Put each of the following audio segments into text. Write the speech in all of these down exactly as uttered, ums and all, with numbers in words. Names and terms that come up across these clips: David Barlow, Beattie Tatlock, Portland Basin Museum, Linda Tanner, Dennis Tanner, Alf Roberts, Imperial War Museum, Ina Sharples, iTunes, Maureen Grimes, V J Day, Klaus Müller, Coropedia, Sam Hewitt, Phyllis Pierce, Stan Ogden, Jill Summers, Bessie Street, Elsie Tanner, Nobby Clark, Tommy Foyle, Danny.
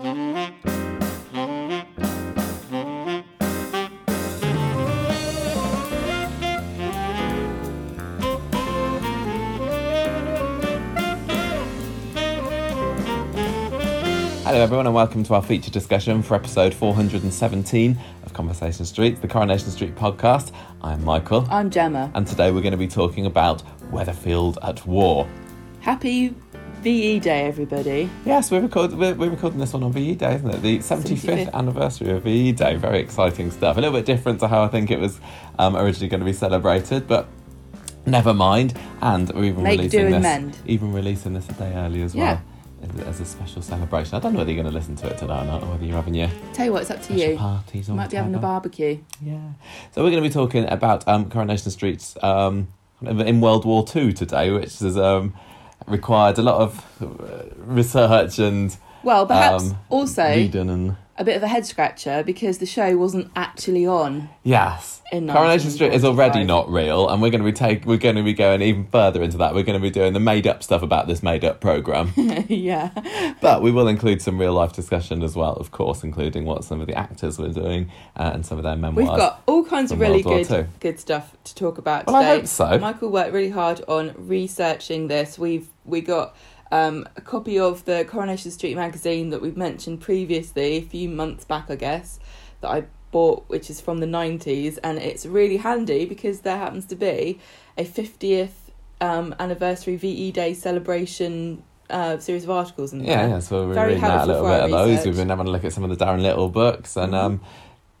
Hello everyone and welcome to our feature discussion for episode four hundred seventeen of Conversation Street, the Coronation Street podcast. I'm Michael. I'm Gemma. And today we're going to be talking about Weatherfield at War. Happy V E Day, everybody. Yes, we're, record- we're, we're recording this one on V E Day, isn't it? The seventy-fifth anniversary of V E Day. Very exciting stuff. A little bit different to how I think it was um, originally going to be celebrated, but never mind. And we're even, Make releasing, do and this, mend. even releasing this a day early as yeah. well. As a special celebration. I don't know whether you're going to listen to it tonight or not, or whether you're having your... Tell you what, it's up to you. Parties or might be having a barbecue. Yeah. So we're going to be talking about um, Coronation Street's um, in World War Two today, which has um, required a lot of research and... Well, perhaps um, also and... a bit of a head-scratcher because the show wasn't actually on. Yes. Coronation Street is already not real, and we're going to be take, we're going to be going even further into that. We're going to be doing the made-up stuff about this made-up programme. Yeah. But we will include some real-life discussion as well, of course, including what some of the actors were doing uh, and some of their memoirs. We've got all kinds of really good, good stuff to talk about well, today. I hope so. Michael worked really hard on researching this. We've we got... Um, a copy of the Coronation Street magazine that we've mentioned previously a few months back, I guess, that I bought, which is from the nineties, and it's really handy because there happens to be a fiftieth um, anniversary V E Day celebration uh, series of articles in there. Yeah, yeah, so we're Very reading that a little bit of those. Research. We've been having a look at some of the Darren Little books, and um,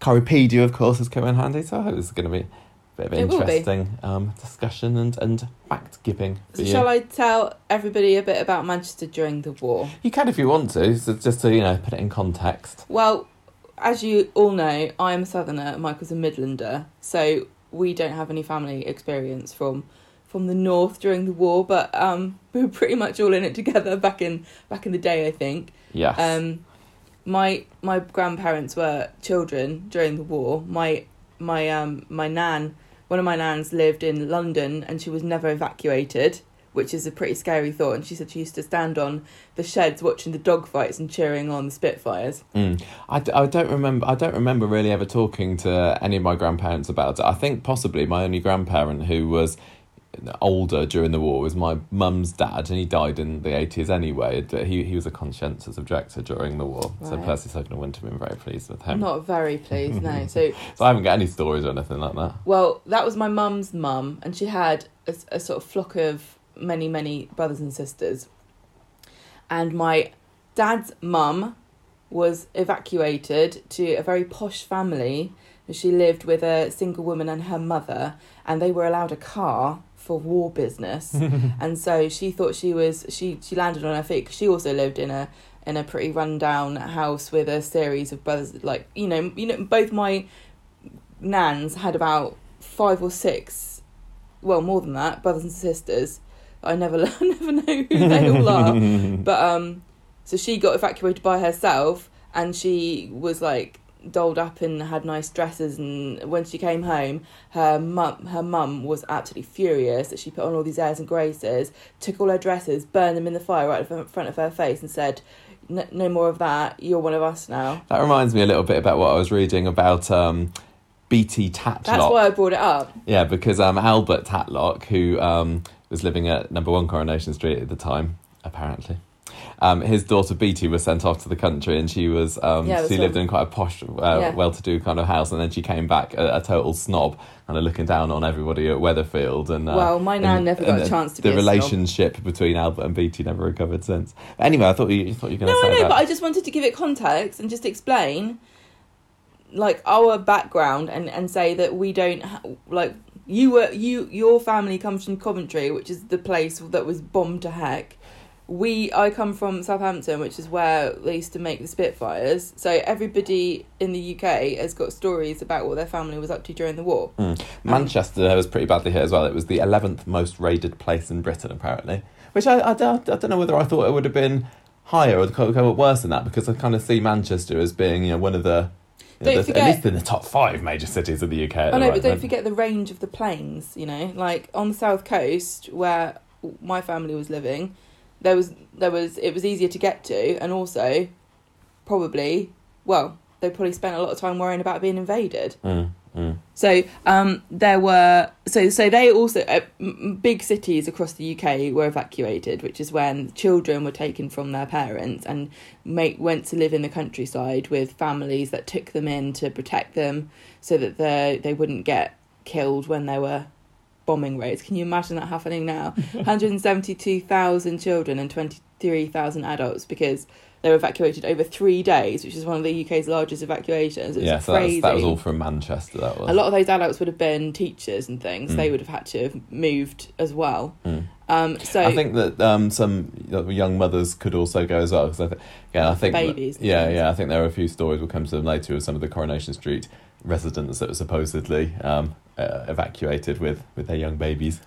Coropedia, of course, has come in handy, so I hope this is going to be... Bit of it interesting um, discussion and, and fact-giving. So shall I tell everybody a bit about Manchester during the war? You can if you want to, so just to, you know, put it in context. Well, as you all know, I'm a southerner, Michael's a Midlander, so we don't have any family experience from from the north during the war, but um, we were pretty much all in it together back in back in the day, I think. Yes. Um, my, my grandparents were children during the war. My... My um my nan, one of my nans lived in London and she was never evacuated, which is a pretty scary thought. And she said she used to stand on the sheds watching the dogfights and cheering on the Spitfires. Mm. I, I don't remember. I don't remember really ever talking to any of my grandparents about it. I think possibly my only grandparent who was older during the war was my mum's dad, and he died in the eighties anyway. He he was a conscientious objector during the war, right. So Percy Sugden wouldn't have been very pleased with him. Not very pleased, no. So, so I haven't got any stories or anything like that. Well, that was my mum's mum, and she had a, a sort of flock of many, many brothers and sisters. And my dad's mum was evacuated to a very posh family. She lived with a single woman and her mother, and they were allowed a car for war business. And so she thought she was she she landed on her feet because she also lived in a in a pretty rundown house with a series of brothers, like you know you know both my nans had about five or six, well more than that, brothers and sisters. I never I never know who they all are, but um so she got evacuated by herself, and she was like dolled up and had nice dresses, and when she came home her mum her mum was absolutely furious that she put on all these airs and graces, took all her dresses, burned them in the fire right in front of her face and said, no more of that, you're one of us now. That reminds me a little bit about what I was reading about um, Beattie Tatlock. That's why I brought it up. Yeah, because um, Albert Tatlock, who um, was living at number one Coronation Street at the time, apparently. Um, his daughter Beattie was sent off to the country, and she was um, yeah, she lived in quite a posh, uh, yeah. well-to-do kind of house, and then she came back a, a total snob, kind of looking down on everybody at Weatherfield. And uh, well, my nan never got a chance to. The be a relationship snob. Between Albert and Beattie never recovered since. But anyway, I thought you, you thought you were going to no, say that. No, I know, but I just wanted to give it context and just explain, like our background, and, and say that we don't ha- like you were you your family comes from Coventry, which is the place that was bombed to heck. We, I come from Southampton, which is where they used to make the Spitfires. So everybody in the U K has got stories about what their family was up to during the war. Mm. Manchester um, was pretty badly hit as well. It was the eleventh most raided place in Britain, apparently. Which I, I, I don't know whether I thought it would have been higher or worse than that, because I kind of see Manchester as being, you know, one of the... Don't know, forget, at least in the top five major cities of the U K. I know, right but don't forget the range of the plains, you know. Like, on the south coast, where my family was living... There was, there was. It was easier to get to, and also probably, well, they probably spent a lot of time worrying about being invaded. Mm, mm. So um, there were, so so they also, uh, big cities across the U K were evacuated, which is when children were taken from their parents and make, went to live in the countryside with families that took them in to protect them so that they, they wouldn't get killed when they were bombing raids. Can you imagine that happening now? one hundred seventy-two thousand children and twenty-three thousand adults, because they were evacuated over three days, which is one of the U K's largest evacuations. It was yeah, so crazy. That was all from Manchester, that was. A lot of those adults would have been teachers and things. Mm. They would have had to have moved as well. Mm. Um, so I think that um, some young mothers could also go as well. Cause I th- again, I think babies. That, yeah, yeah. I think there are a few stories, we'll come to them later, of some of the Coronation Street residents that were supposedly um, uh, evacuated with, with their young babies.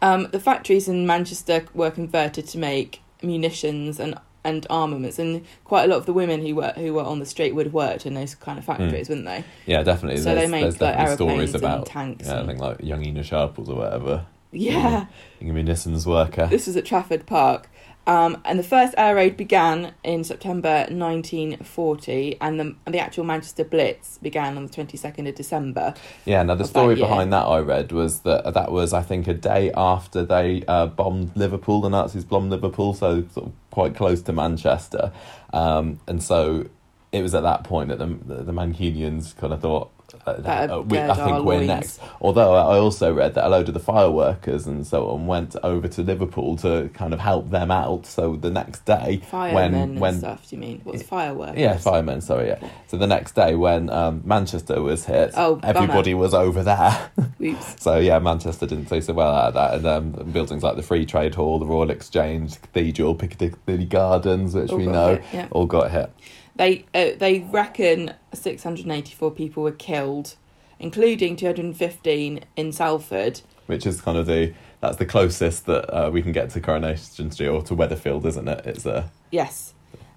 Um, the factories in Manchester were converted to make munitions and and armaments, and quite a lot of the women who were who were on the street would have worked in those kind of factories, mm. wouldn't they? Yeah, definitely. So there's, they made there's like aeroplanes and about, tanks. Yeah, and... I think like young Ina Sharples or whatever. Yeah. Being a munitions worker. This was at Trafford Park. Um, and the first air raid began in September nineteen forty, and the, and the actual Manchester Blitz began on the twenty-second of December. Yeah, now the story that behind that I read was that that was, I think, a day after they uh, bombed Liverpool, the Nazis bombed Liverpool, so sort of quite close to Manchester. Um, and so it was at that point that the, the, the Mancunians kind of thought, Uh, we, I think we're loins. next. Although I also read that a load of the fire workers and so on went over to Liverpool to kind of help them out. So the next day, firemen when, when, and stuff. Do you mean what's fireworks? Yeah, firemen. Sorry. Yeah. So the next day when um, Manchester was hit, oh, everybody bummer. was over there. Oops. So yeah, Manchester didn't do so well out of that, and um, buildings like the Free Trade Hall, the Royal Exchange, the Cathedral, Piccadilly Gardens, which all we know, hit, yeah. all got hit. They uh, they reckon six hundred eighty-four people were killed, including two hundred fifteen in Salford. Which is kind of the, that's the closest that uh, we can get to Coronation Street or to Weatherfield, isn't it? It's a... Yes.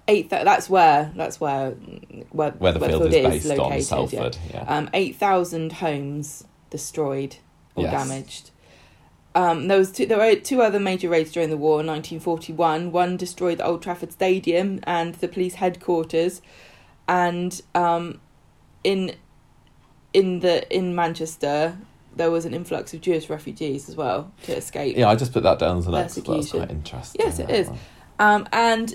Eight th- that's where, that's where, where Weatherfield, Weatherfield is, is based located, on Salford. Yeah. Yeah. Um, eight thousand homes destroyed or yes. damaged. Um, there was two, there were two other major raids during the war in nineteen forty-one. One destroyed the Old Trafford Stadium and the police headquarters, and um, in in the in Manchester there was an influx of Jewish refugees as well to escape. Yeah, I just put that down as an example. That's quite interesting. Yes, it is. Um, and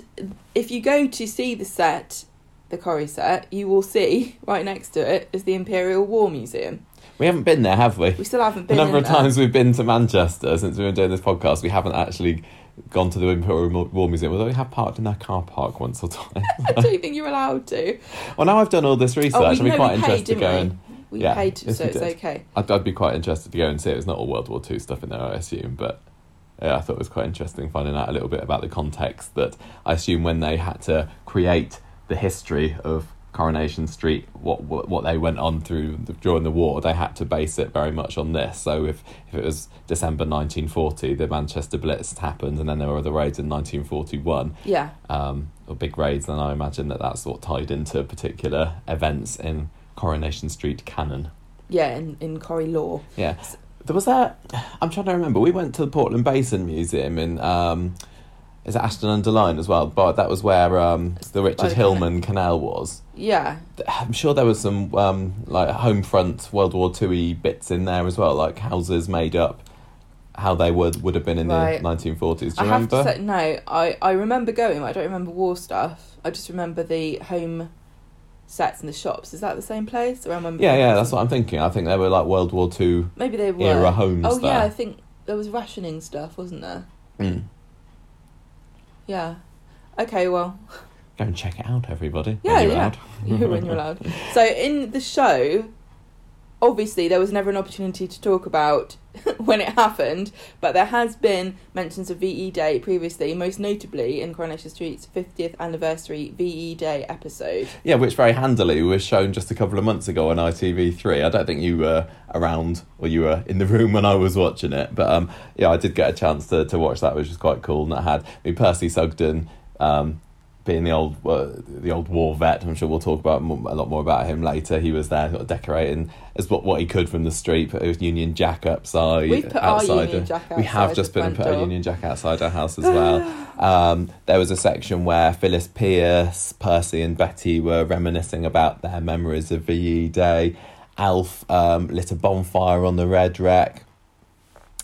if you go to see the set, the Corrie set, you will see right next to it is the Imperial War Museum. We haven't been there, have we? We still haven't been there. The number of times we've been to Manchester since we've been doing this podcast, we haven't actually gone to the Imperial War Museum, although we have parked in their car park once or twice. I don't think you're allowed to. Well, now I've done all this research, oh, we, and we're no, quite we interested paid, to go and... We yeah, paid, so it's okay. I'd, I'd be quite interested to go and see it. It's not all World War Two stuff in there, I assume, but yeah, I thought it was quite interesting finding out a little bit about the context that I assume when they had to create the history of Coronation Street, what, what what they went on through the, during the war, they had to base it very much on this. So if, if it was December nineteen forty, the Manchester Blitz happened, and then there were the raids in nineteen forty-one. Yeah. Um, or big raids, then I imagine that that's what tied into particular events in Coronation Street canon. Yeah, in, in Corrie law. Yeah. So, there was that, I'm trying to remember, we went to the Portland Basin Museum in... Um, Is it Ashton under Lyne as well? But that was where um, the Richard Hillman Canal was. Yeah. I'm sure there was some um, like home front World War Two-y bits in there as well, like houses made up how they would would have been in right. the nineteen forties. Do you I remember? Have to say, no, I, I remember going, but I don't remember war stuff. I just remember the home sets in the shops. Is that the same place? Or I remember yeah, yeah, that's what I'm thinking. I think they were like World War Two maybe they were. Era homes oh, there. Yeah, I think there was rationing stuff, wasn't there? Mm. Yeah. Okay, well... Go and check it out, everybody. Yeah, when you're yeah. allowed. When you're allowed. So in the show, obviously there was never an opportunity to talk about when it happened, but there has been mentions of V E Day previously, most notably in Coronation Street's fiftieth anniversary V E Day episode. Yeah, which very handily was shown just a couple of months ago on I T V three. I don't think you were around or you were in the room when I was watching it, but um, yeah, I did get a chance to, to watch that, which was quite cool, and that had I mean, Percy Sugden... Um, being the old uh, the old war vet, I'm sure we'll talk about a lot more about him later. He was there sort of decorating as what, what he could from the street. But it was Union Jack upside. We put outside. Our Union Jack outside. We have just been and put door. Our Union Jack outside our house as well. Um, there was a section where Phyllis Pierce, Percy and Betty were reminiscing about their memories of V E Day. Alf um, lit a bonfire on the Red Wreck.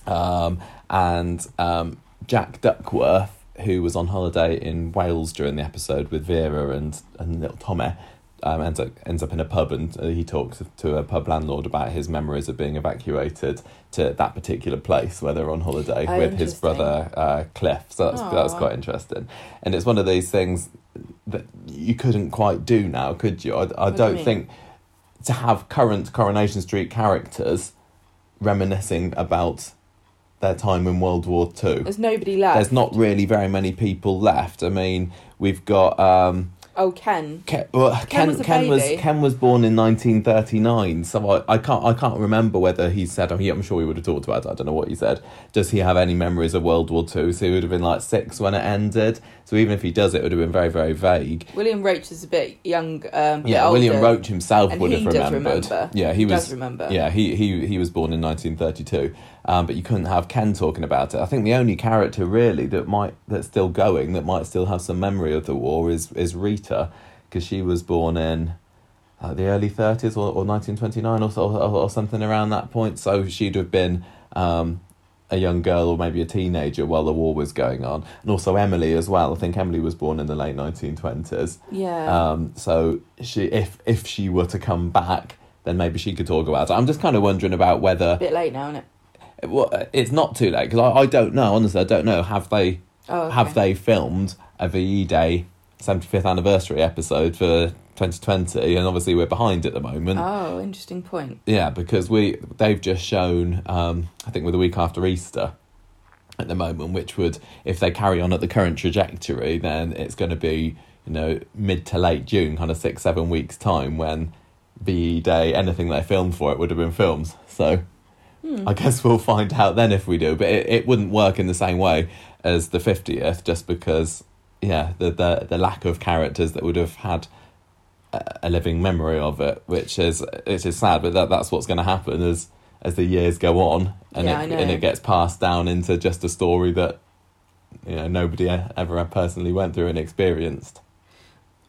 Um, and um, Jack Duckworth, who was on holiday in Wales during the episode with Vera and, and little Tommy, um, ends up ends up in a pub, and he talks to a pub landlord about his memories of being evacuated to that particular place where they're on holiday oh, with his brother uh, Cliff. So that's, that's quite interesting. And it's one of these things that you couldn't quite do now, could you? I, I don't do think to have current Coronation Street characters reminiscing about their time in World War Two. There's nobody left. There's not really very many people left. I mean, we've got um oh Ken. Ken, well, Ken, Ken was a Ken baby. was Ken was born in nineteen thirty-nine, so I, I can't I can't remember whether he said. I mean, I'm sure he would have talked about it. I don't know what he said. Does he have any memories of World War Two? So he would have been like six when it ended. So even if he does, it would have been very very vague. William Roach is a bit young. Um, bit yeah, older, William Roach himself would have remembered. Remember. Yeah, he, he was. Does remember. Yeah, he he he was born in nineteen thirty-two. Um, but you couldn't have Ken talking about it. I think the only character really that might that's still going, that might still have some memory of the war, is is Rita, because she was born in uh, the early thirties or, or nineteen twenty-nine or, or or something around that point. So she'd have been um, a young girl or maybe a teenager while the war was going on. And also Emily as well. I think Emily was born in the late nineteen twenties. Yeah. Um. So she, if if she were to come back, then maybe she could talk about it. I'm just kind of wondering about whether... A bit late now, isn't it? Well, it's not too late, because I, I don't know, honestly, I don't know, have they oh, okay. have they filmed a V E Day seventy-fifth anniversary episode for twenty twenty, and obviously we're behind at the moment. Oh, interesting point. Yeah, because we they've just shown, um, I think we're the week after Easter at the moment, which would, if they carry on at the current trajectory, then it's going to be, you know, mid to late June, kind of six, seven weeks' time, when V E Day, anything they filmed for it would have been filmed, so... Hmm. I guess we'll find out then if we do, but it, it wouldn't work in the same way as the fiftieth, just because, yeah, the the, the lack of characters that would have had a, a living memory of it, which is it is sad, but that, that's what's going to happen as as the years go on, and yeah, it and it gets passed down into just a story that, you know, nobody ever personally went through and experienced.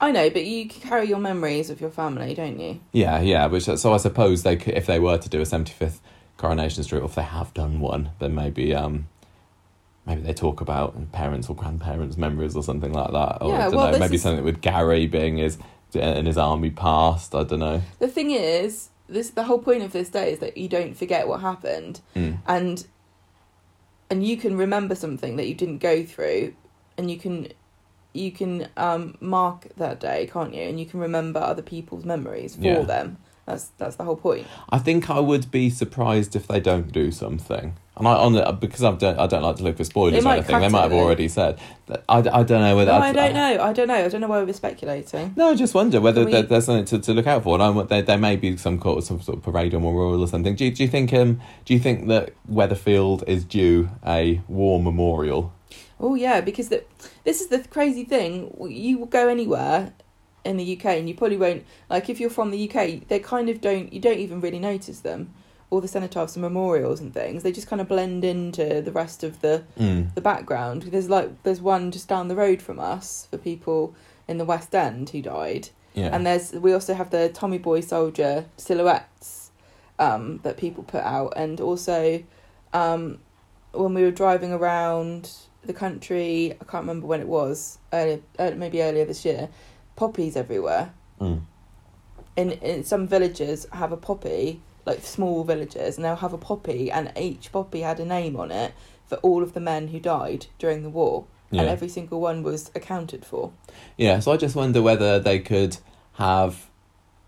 I know, but you carry your memories of your family, don't you? Yeah, yeah. Which so I suppose they could, if they were to do a seventy-fifth. Coronation Street, or if they have done one, then maybe um, maybe they talk about parents or grandparents' memories or something like that. Or yeah, I don't well, know, maybe is... something with Gary being his in his army past. I don't know. The thing is, this the whole point of this day is that you don't forget what happened, mm. and and you can remember something that you didn't go through, and you can you can um, mark that day, can't you? And you can remember other people's memories for yeah. them. That's that's the whole point. I think I would be surprised if they don't do something, and I on the, because I don't I don't like to look for spoilers or anything. They might have already said. I, I don't know whether. No, I, I don't know. I don't know. I don't know why we're speculating. No, I just wonder whether we... there, there's something to, to look out for, and I, there there may be some sort some sort of parade or memorial or something. Do you, do you think um do you think that Weatherfield is due a war memorial? Oh yeah, because the, this is the crazy thing. You will go anywhere in the U K, and you probably won't, like, if you're from the U K, they kind of don't, you don't even really notice them, all the cenotaphs and memorials and things. They just kind of blend into the rest of the mm. the background. There's like there's one just down the road from us for people in the West End who died, yeah. and there's we also have the Tommy Boy Soldier silhouettes um, that people put out, and also um, when we were driving around the country, I can't remember when it was, earlier, maybe earlier this year. Poppies everywhere. Mm. In in some villages have a poppy, like small villages, and they'll have a poppy, and each poppy had a name on it for all of the men who died during the war, yeah. and every single one was accounted for. Yeah, so I just wonder whether they could have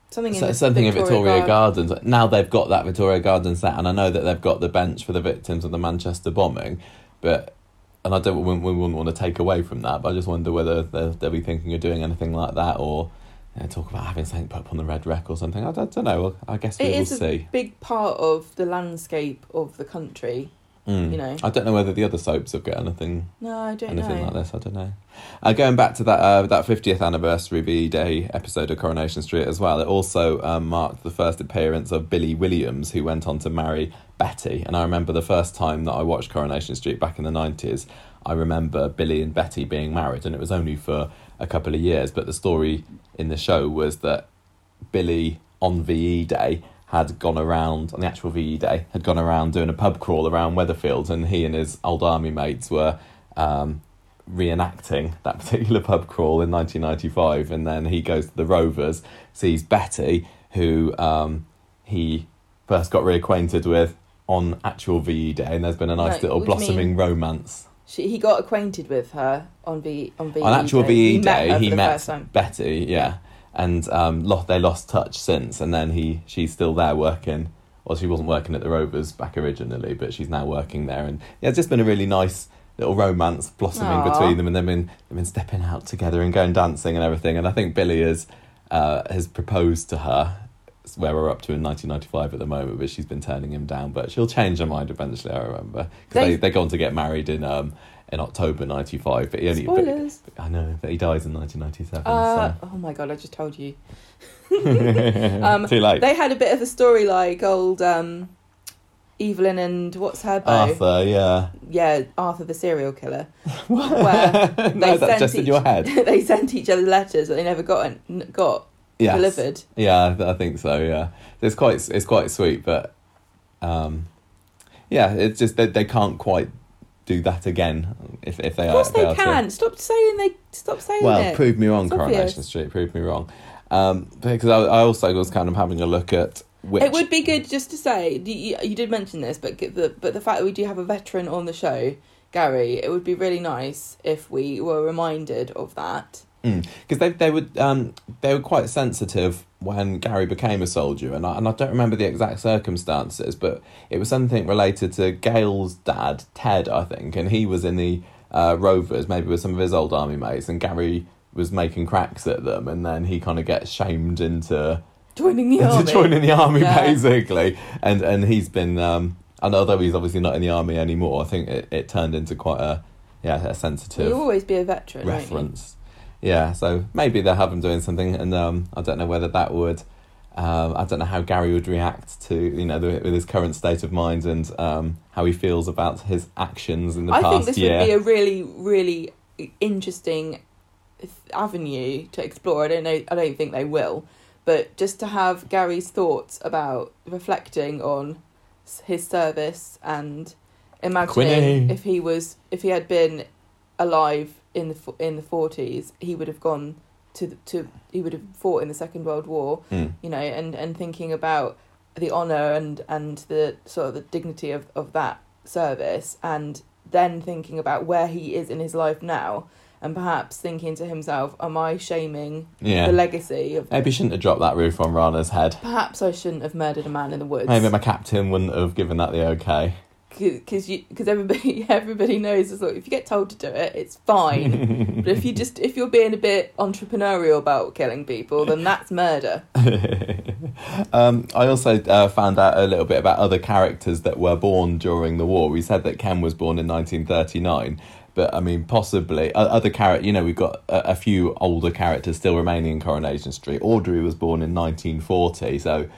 something in so, something Victoria, in Victoria Gardens. Gardens. Now they've got that Victoria Gardens set, and I know that they've got the bench for the victims of the Manchester bombing, but. And I don't. We wouldn't want to take away from that, but I just wonder whether they'll, they'll be thinking of doing anything like that, or you know, talk about having something put up on the Red Wreck or something. I don't, I don't know. I guess we will see. It is a big part of the landscape of the country Mm. You know, I don't know whether the other soaps have got anything. No, I don't anything know. like this. I don't know. Uh, going back to that uh, that fiftieth anniversary V E Day episode of Coronation Street as well. It also um, marked the first appearance of Billy Williams, who went on to marry Betty. And I remember the first time that I watched Coronation Street back in the nineties. I remember Billy and Betty being married, and it was only for a couple of years. But the story in the show was that Billy on V E Day had gone around, on the actual V E Day, had gone around doing a pub crawl around Weatherfield, and he and his old army mates were um, reenacting that particular pub crawl in nineteen ninety-five. And then he goes to the Rovers, sees Betty, who um, he first got reacquainted with on actual V E Day, and there's been a nice right, little blossoming mean, romance. She, he got acquainted with her on V E on V E on actual Day. V E Day, he, he met, he met Betty, yeah. And um, lost, they lost touch since, and then he she's still there working. Well, she wasn't working at the Rovers back originally, but she's now working there. And yeah, it's just been a really nice little romance blossoming Aww. between them, and they've been they've been stepping out together and going dancing and everything. And I think Billy has uh, has proposed to her. It's where we're up to in nineteen ninety-five at the moment, but she's been turning him down. But she'll change her mind eventually, I remember, because they they go on to get married in. Um, In October ninety-five, but he only Spoilers. But, I know, but he dies in nineteen ninety-seven. Uh, so. Oh my god! I just told you. um, Too late. They had a bit of a story like old um, Evelyn and what's her beau? Arthur, yeah, yeah, Arthur the serial killer. What? Where they no, that's just each, in your head. They sent each other letters that they never got and, got yes. delivered. Yeah, I think so. Yeah, it's quite it's quite sweet, but um, yeah, it's just that they, they can't quite. Do that again if if they are. Of course they, they can. To... Stop saying they. Stop saying well, it. Well, prove me wrong, it's Coronation obvious. Street. Prove me wrong, um, because I, I also was kind of having a look at which. It would be good just to say you, you did mention this, but the but the fact that we do have a veteran on the show, Gary, it would be really nice if we were reminded of that. Because mm, they they would um they were quite sensitive when Gary became a soldier, and I and I don't remember the exact circumstances, but it was something related to Gail's dad, Ted, I think, and he was in the uh, Rovers, maybe with some of his old army mates, and Gary was making cracks at them, and then he kind of gets shamed into joining the into army, joining the army yeah. basically, and and he's been um and although he's obviously not in the army anymore, I think it, it turned into quite a yeah a sensitive. You'll always be a veteran reference. Yeah, so maybe they'll have him doing something, and um, I don't know whether that would, um, I don't know how Gary would react to, you know, the, with his current state of mind and um, how he feels about his actions in the I past year. I think this year. would be a really, really interesting avenue to explore. I don't know, I don't think they will, but just to have Gary's thoughts about reflecting on his service and imagining Quinny. if he was, if he had been alive. In the in the forties, he would have gone to the, to he would have fought in the Second World War, mm. you know, and, and thinking about the honour and, and the sort of the dignity of, of that service, and then thinking about where he is in his life now, and perhaps thinking to himself, "Am I shaming yeah. the legacy of?" Maybe you shouldn't have dropped that roof on Rana's head. Perhaps I shouldn't have murdered a man in the woods. Maybe my captain wouldn't have given that the okay. Because you, because everybody, everybody knows. It's like, if you get told to do it, it's fine. But if you just, if you're being a bit entrepreneurial about killing people, then that's murder. um, I also uh, found out a little bit about other characters that were born during the war. We said that Ken was born in nineteen thirty-nine, but I mean, possibly uh, other character. You know, we've got a, a few older characters still remaining in Coronation Street. Audrey was born in nineteen forty, so.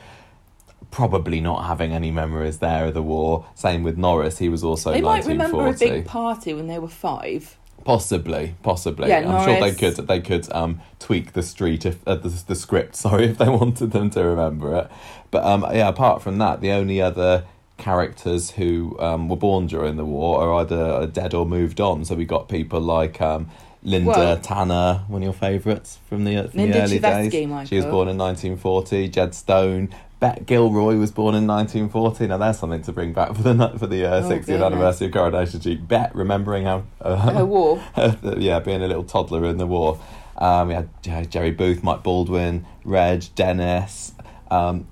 Probably not having any memories there of the war. Same with Norris, he was also they nineteen forty. They might remember a big party when they were five. Possibly, possibly. Yeah, I'm Norris. sure they could. They could um, tweak the street if uh, the, the script. Sorry, if they wanted them to remember it. But um, yeah, apart from that, the only other characters who um, were born during the war are either dead or moved on. So we got people like. Um, Linda well, Tanner, one of your favourites from the, from Linda the early Chivesky, days. Michael. She was born in nineteen forty. Jed Stone, Bet Gilroy was born in nineteen forty. Now there's something to bring back for the for the uh, oh, sixtieth goodness. anniversary of Coronation Street. Bet, remembering how uh, her war, yeah, being a little toddler in the war. Um, we had Jerry Booth, Mike Baldwin, Reg, Dennis. Um,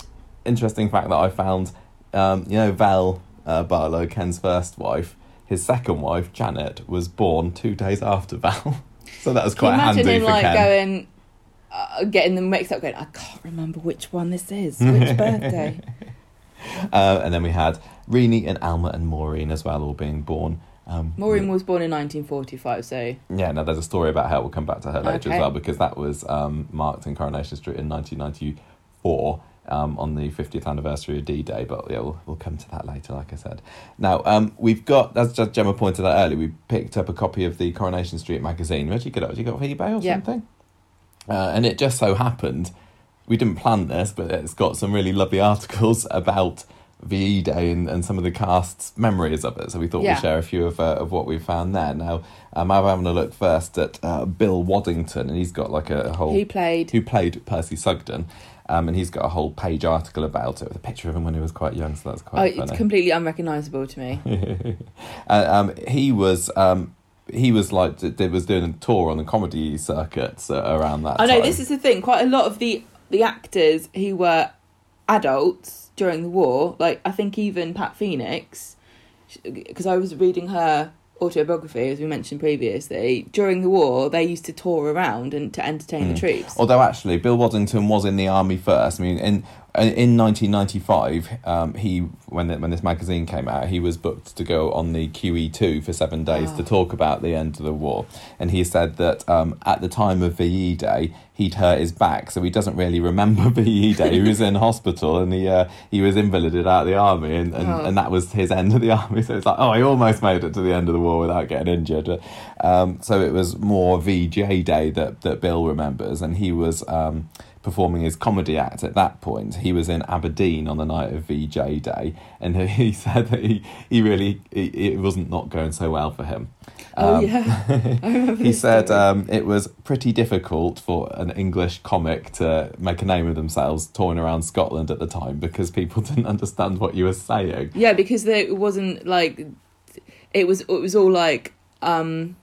interesting fact that I found, um, you know, Val uh, Barlow, Ken's first wife. His second wife, Janet, was born two days after Val. So that was quite handy for Ken. Imagine him, like, going, uh, getting them mixed up, going, I can't remember which one this is, which birthday. Uh, and then we had Renee and Alma and Maureen as well, all being born. Um, Maureen was born in nineteen forty-five, so... Yeah, now there's a story about her. We'll come back to her later, okay, as well, because that was um, marked in Coronation Street in nineteen ninety-four um, on the fiftieth anniversary of D-Day, but yeah, we'll, we'll come to that later, like I said. Now, um, we've got, as just Gemma pointed out earlier, we picked up a copy of the Coronation Street magazine. Where'd you get it? Did you get it off eBay or yeah. something? Uh, and it just so happened, we didn't plan this, but it's got some really lovely articles about V E Day and, and some of the cast's memories of it, so we thought yeah. we'd share a few of uh, of what we found there. Now, um, I'm having a look first at uh, Bill Waddington, and he's got like a whole who played who played Percy Sugden, um, and he's got a whole page article about it with a picture of him when he was quite young. So that's quite. Oh, funny. It's completely unrecognisable to me. uh, um, he was um. He was like did was doing a tour on the comedy circuits uh, around that. I time. know this is the thing. Quite a lot of the the actors who were adults during the war, like I think even Pat Phoenix, because I was reading her autobiography, as we mentioned previously, during the war they used to tour around and to entertain mm. the troops. Although actually Bill Waddington was in the army first. I mean, in in nineteen ninety-five, um, he when the, when this magazine came out, he was booked to go on the Q E two for seven days oh. to talk about the end of the war, and he said that um, at the time of V E Day, he'd hurt his back, so he doesn't really remember V E Day. He was in hospital, and he uh, he was invalided out of the army, and, and, oh. and that was his end of the army. So it's like, oh, I almost made it to the end of the war without getting injured. Um, so it was more V J Day that, that Bill remembers, and he was um, performing his comedy act at that point. He was in Aberdeen on the night of V J Day, and he said that he, he really, he, it wasn't not going so well for him. Um, oh, yeah. I remember he said um, it was pretty difficult for an English comic to make a name of themselves touring around Scotland at the time, because people didn't understand what you were saying. Yeah, because they, it wasn't like... It was it was all like um,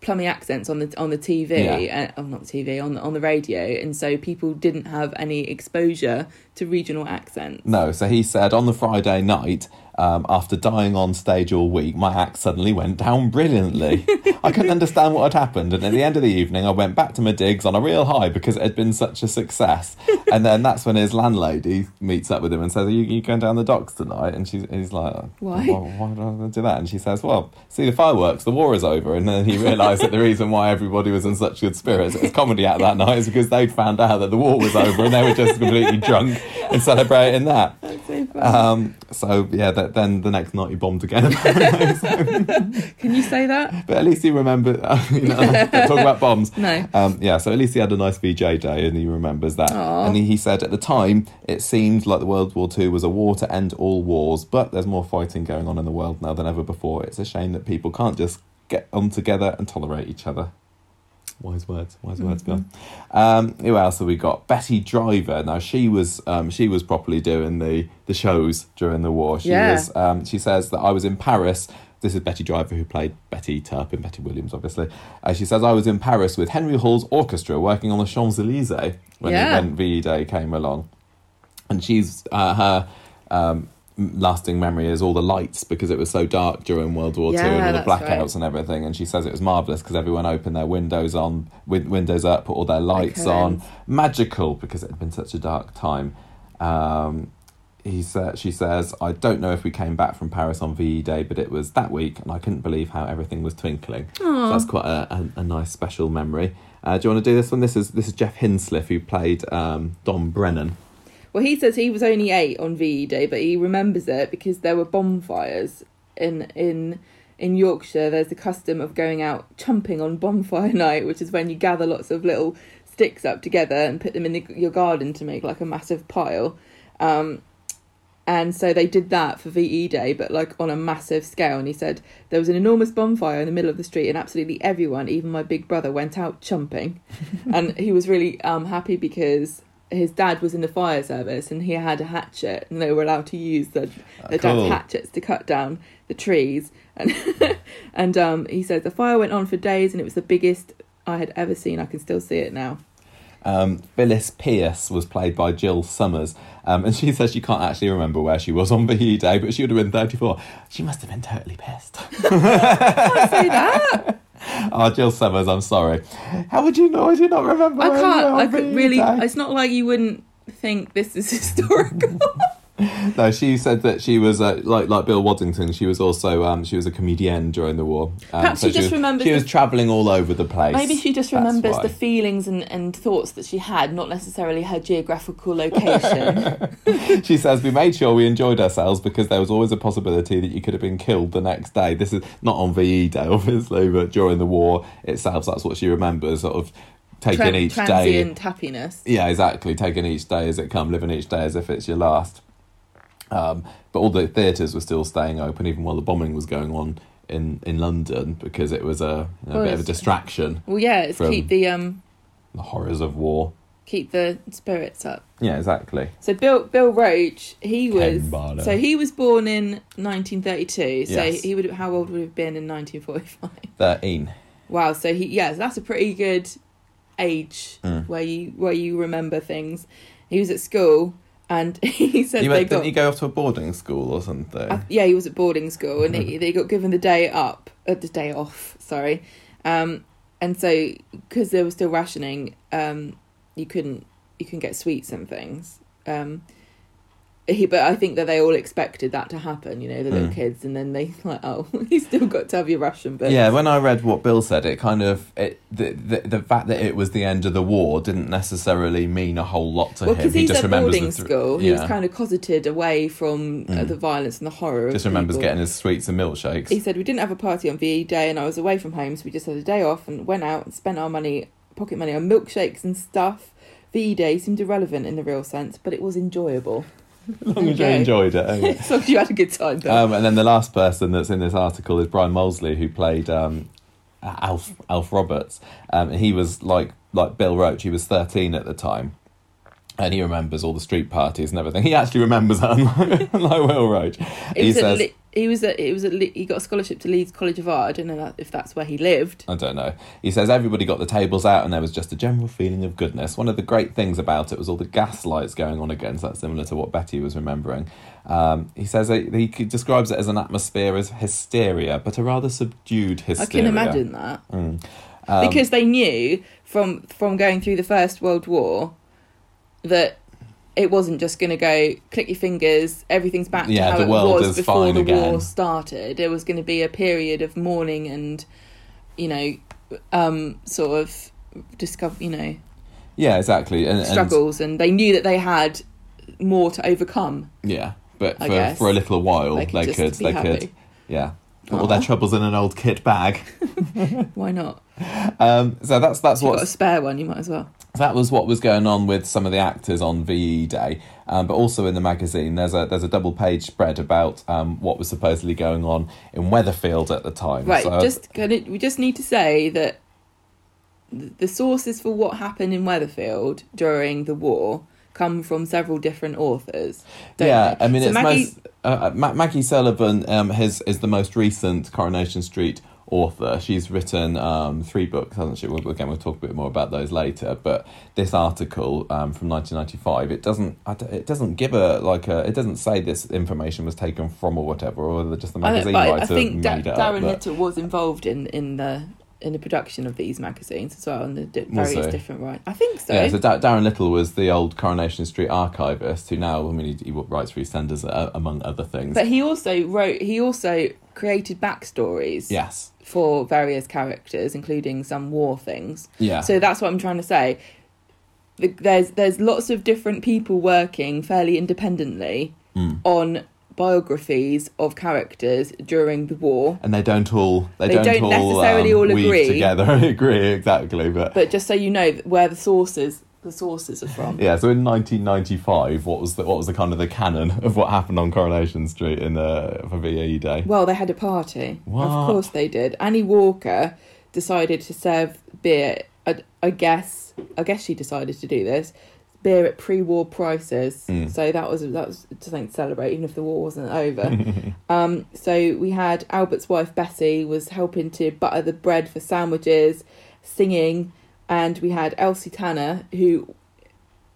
plummy accents on the on the T V, yeah. uh, oh, not the T V, on the, on the radio, and so people didn't have any exposure to regional accents. No, so he said, on the Friday night, um, after dying on stage all week, my act suddenly went down brilliantly. I couldn't understand what had happened, and at the end of the evening, I went back to my digs on a real high because it had been such a success. And then that's when his landlady meets up with him and says, are you, you going down the docks tonight? And she's, he's like, why? why? Why do I do that? And she says, well, see the fireworks, the war is over. And then he realised that the reason why everybody was in such good spirits, it was comedy out that night, is because they'd found out that the war was over and they were just completely drunk and celebrating that. That's so funny. Um, so, yeah, that, then the next night he bombed again. Can you say that? But at least he remembered, uh, you know, talk about bombs. No. Um, yeah, so at least he had a nice V J Day and he remembers that. Aww. And he, he said, at the time, it seemed like the World War Two was a war to end all wars, but there's more fighting going on in the world now than ever before. It's a shame that people can't just get on together and tolerate each other. Wise words, wise words, Bill. Mm-hmm. Um, who else have we got? Betty Driver. Now she was um, she was properly doing the, the shows during the war. She yeah. was. Um, she says that I was in Paris. This is Betty Driver, who played Betty Turpin and Betty Williams, obviously. Uh, she says, I was in Paris with Henry Hall's orchestra working on the Champs-Elysees when, yeah. when V E Day came along. And she's uh, her. Um, lasting memory is all the lights, because it was so dark during World War yeah, Two and all the blackouts right. and everything, and she says it was marvellous because everyone opened their windows on with windows up, put all their lights okay. on, magical because it had been such a dark time. Um, he said, she says, I don't know if we came back from Paris on V E Day, but it was that week and I couldn't believe how everything was twinkling. So that's quite a, a, a nice special memory. Uh, do you want to do this one? This is this is Jeff Hinsliff, who played um, Don Brennan. Well, he says he was only eight on V E Day, but he remembers it because there were bonfires in in in Yorkshire. There's the custom of going out chumping on bonfire night, which is when you gather lots of little sticks up together and put them in the, your garden to make like a massive pile. Um, and so they did that for V E Day, but like on a massive scale. And he said there was an enormous bonfire in the middle of the street, and absolutely everyone, even my big brother, went out chumping. And he was really um, happy because his dad was in the fire service and he had a hatchet, and they were allowed to use the, the oh, cool. dad's hatchets to cut down the trees. And and um, he said the fire went on for days and it was the biggest I had ever seen. I can still see it now. Um, Phyllis Pierce was played by Jill Summers, um, and she says she can't actually remember where she was on V E Day, but she would have been thirty-four. She must have been totally pissed. Can't say that. Oh, Jill Summers, I'm sorry. How would you know? I do not remember. I can't. I could really. It's not like you wouldn't think this is historical. No, she said that she was uh, like like Bill Waddington. She was also um, she was a comedienne during the war. Um, Perhaps so she just she was, remembers she was the... travelling all over the place. Maybe she just That's remembers why. the feelings and, and thoughts that she had, not necessarily her geographical location. She says we made sure we enjoyed ourselves because there was always a possibility that you could have been killed the next day. This is not on V E Day, obviously, but during the war itself. That's what she remembers, sort of. Taking Tran- each transient day. Transient happiness. Yeah, exactly. Taking each day as it comes, living each day as if it's your last. Um, but all the theatres were still staying open, even while the bombing was going on in, in London, because it was a, you know, well, a bit of a distraction. Well, yeah, it's keep the... Um, the horrors of war. Keep the spirits up. Yeah, exactly. So Bill Bill Roach, he was... Ken Barlow. So he was born in nineteen thirty-two, so yes. he would how old would he have been in nineteen forty-five? thirteen. Wow, so he yeah, so that's a pretty good... age mm. where you where you remember things. He was at school and he said you went, they got, didn't he go off to a boarding school or something? Uh, yeah, he was at boarding school and he, they got given the day up, uh, the day off, sorry. Um, and so because they were still rationing, um, you couldn't you couldn't get sweets and things. Um, he, but I think that they all expected that to happen, you know, the little mm. kids, and then they like, oh, you still got to have your ration bill. Yeah, when I read what Bill said, it kind of it the the, the fact that it was the end of the war didn't necessarily mean a whole lot to well, him. Well, because he's at boarding the th- school, yeah. He was kind of cosseted away from mm. uh, the violence and the horror. Just of remembers people. Getting his sweets and milkshakes. He said we didn't have a party on V E Day, and I was away from home, so we just had a day off and went out and spent our money, pocket money, on milkshakes and stuff. V E Day seemed irrelevant in the real sense, but it was enjoyable. As long okay. as you enjoyed it. Okay. As long as you had a good time, though. Um, and then the last person that's in this article is Brian Molesley, who played um, Alf Alf Roberts. Um, and he was like like Bill Roach. He was thirteen at the time. And he remembers all the street parties and everything. He actually remembers that, unlike, unlike Will Roach. It he says... Li- He was at, it was at Le- he got a scholarship to Leeds College of Art. I don't know that, if that's where he lived. I don't know. He says everybody got the tables out and there was just a general feeling of goodness. One of the great things about it was all the gas lights going on again. So that's similar to what Betty was remembering. Um, he says he, he describes it as an atmosphere of hysteria, but a rather subdued hysteria. I can imagine that. Mm. Um, because they knew from from going through the First World War that... it wasn't just going to go, click your fingers, everything's back to yeah, how it was before the again. war started. It was going to be a period of mourning and, you know, um, sort of discover, you know... Yeah, exactly. And, struggles, and, and they knew that they had more to overcome. Yeah, but for, for a little while, they could... They could, they could yeah. Put all their troubles in an old kit bag. Why not? Um, so that's that's what. Got a spare one, you might as well. That was what was going on with some of the actors on V E Day, um, but also in the magazine. There's a there's a double page spread about um, what was supposedly going on in Weatherfield at the time. Right. So, just gonna, we just need to say that the sources for what happened in Weatherfield during the war come from several different authors. Yeah, they? I mean, so it's Maggie... most uh, Ma- Maggie Sullivan um, has is the most recent Coronation Street author. She's written um, three books, hasn't she? We'll, again, we'll talk a bit more about those later. But this article um, from nineteen ninety-five, it doesn't it doesn't give a like a it doesn't say this information was taken from or whatever, or just the magazine I, writer I think da- made it Darren up, Little but... was involved in in the. in the production of these magazines as well, and the di- various also. different rights. I think so. Yeah, so da- Darren Little was the old Coronation Street archivist who now, I mean, he, he writes for EastEnders, uh, among other things. But he also wrote, he also created backstories yes. for various characters, including some war things. Yeah. So that's what I'm trying to say. There's, there's lots of different people working fairly independently mm. on... biographies of characters during the war, and they don't all they, they don't, don't all, necessarily um, all agree together and agree exactly, but but just so you know where the sources the sources are from. Yeah, so in nineteen ninety-five, what was the what was the kind of the canon of what happened on Coronation Street in the for V E Day? Well, they had a party. What? Of course they did. Annie Walker decided to serve beer. I, I guess I guess she decided to do this. Beer at pre-war prices, mm. so that was that was something to celebrate, even if the war wasn't over. um, so we had Albert's wife Bessie was helping to butter the bread for sandwiches, singing, and we had Elsie Tanner, who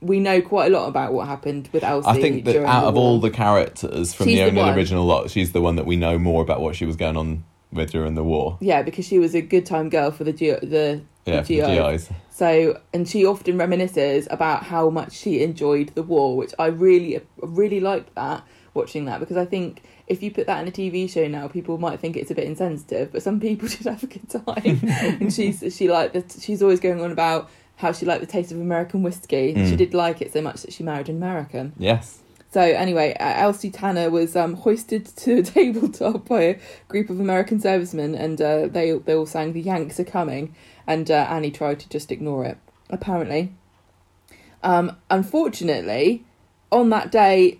we know quite a lot about what happened with Elsie. I think that out of war. all the characters from she's the, the original lot, she's the one that we know more about what she was going on with during the war. Yeah, because she was a good time girl for the G- the, yeah, the, G Is. the G Is. So, and she often reminisces about how much she enjoyed the war, which I really, really liked that, watching that, because I think if you put that in a T V show now, people might think it's a bit insensitive, but some people did have a good time. And she's she liked the, she's always going on about how she liked the taste of American whiskey. Mm. She did like it so much that she married an American. Yes. So anyway, uh, Elsie Tanner was um, hoisted to a tabletop by a group of American servicemen, and uh, they they all sang "The Yanks Are Coming," and uh, Annie tried to just ignore it, apparently. Um, unfortunately, on that day,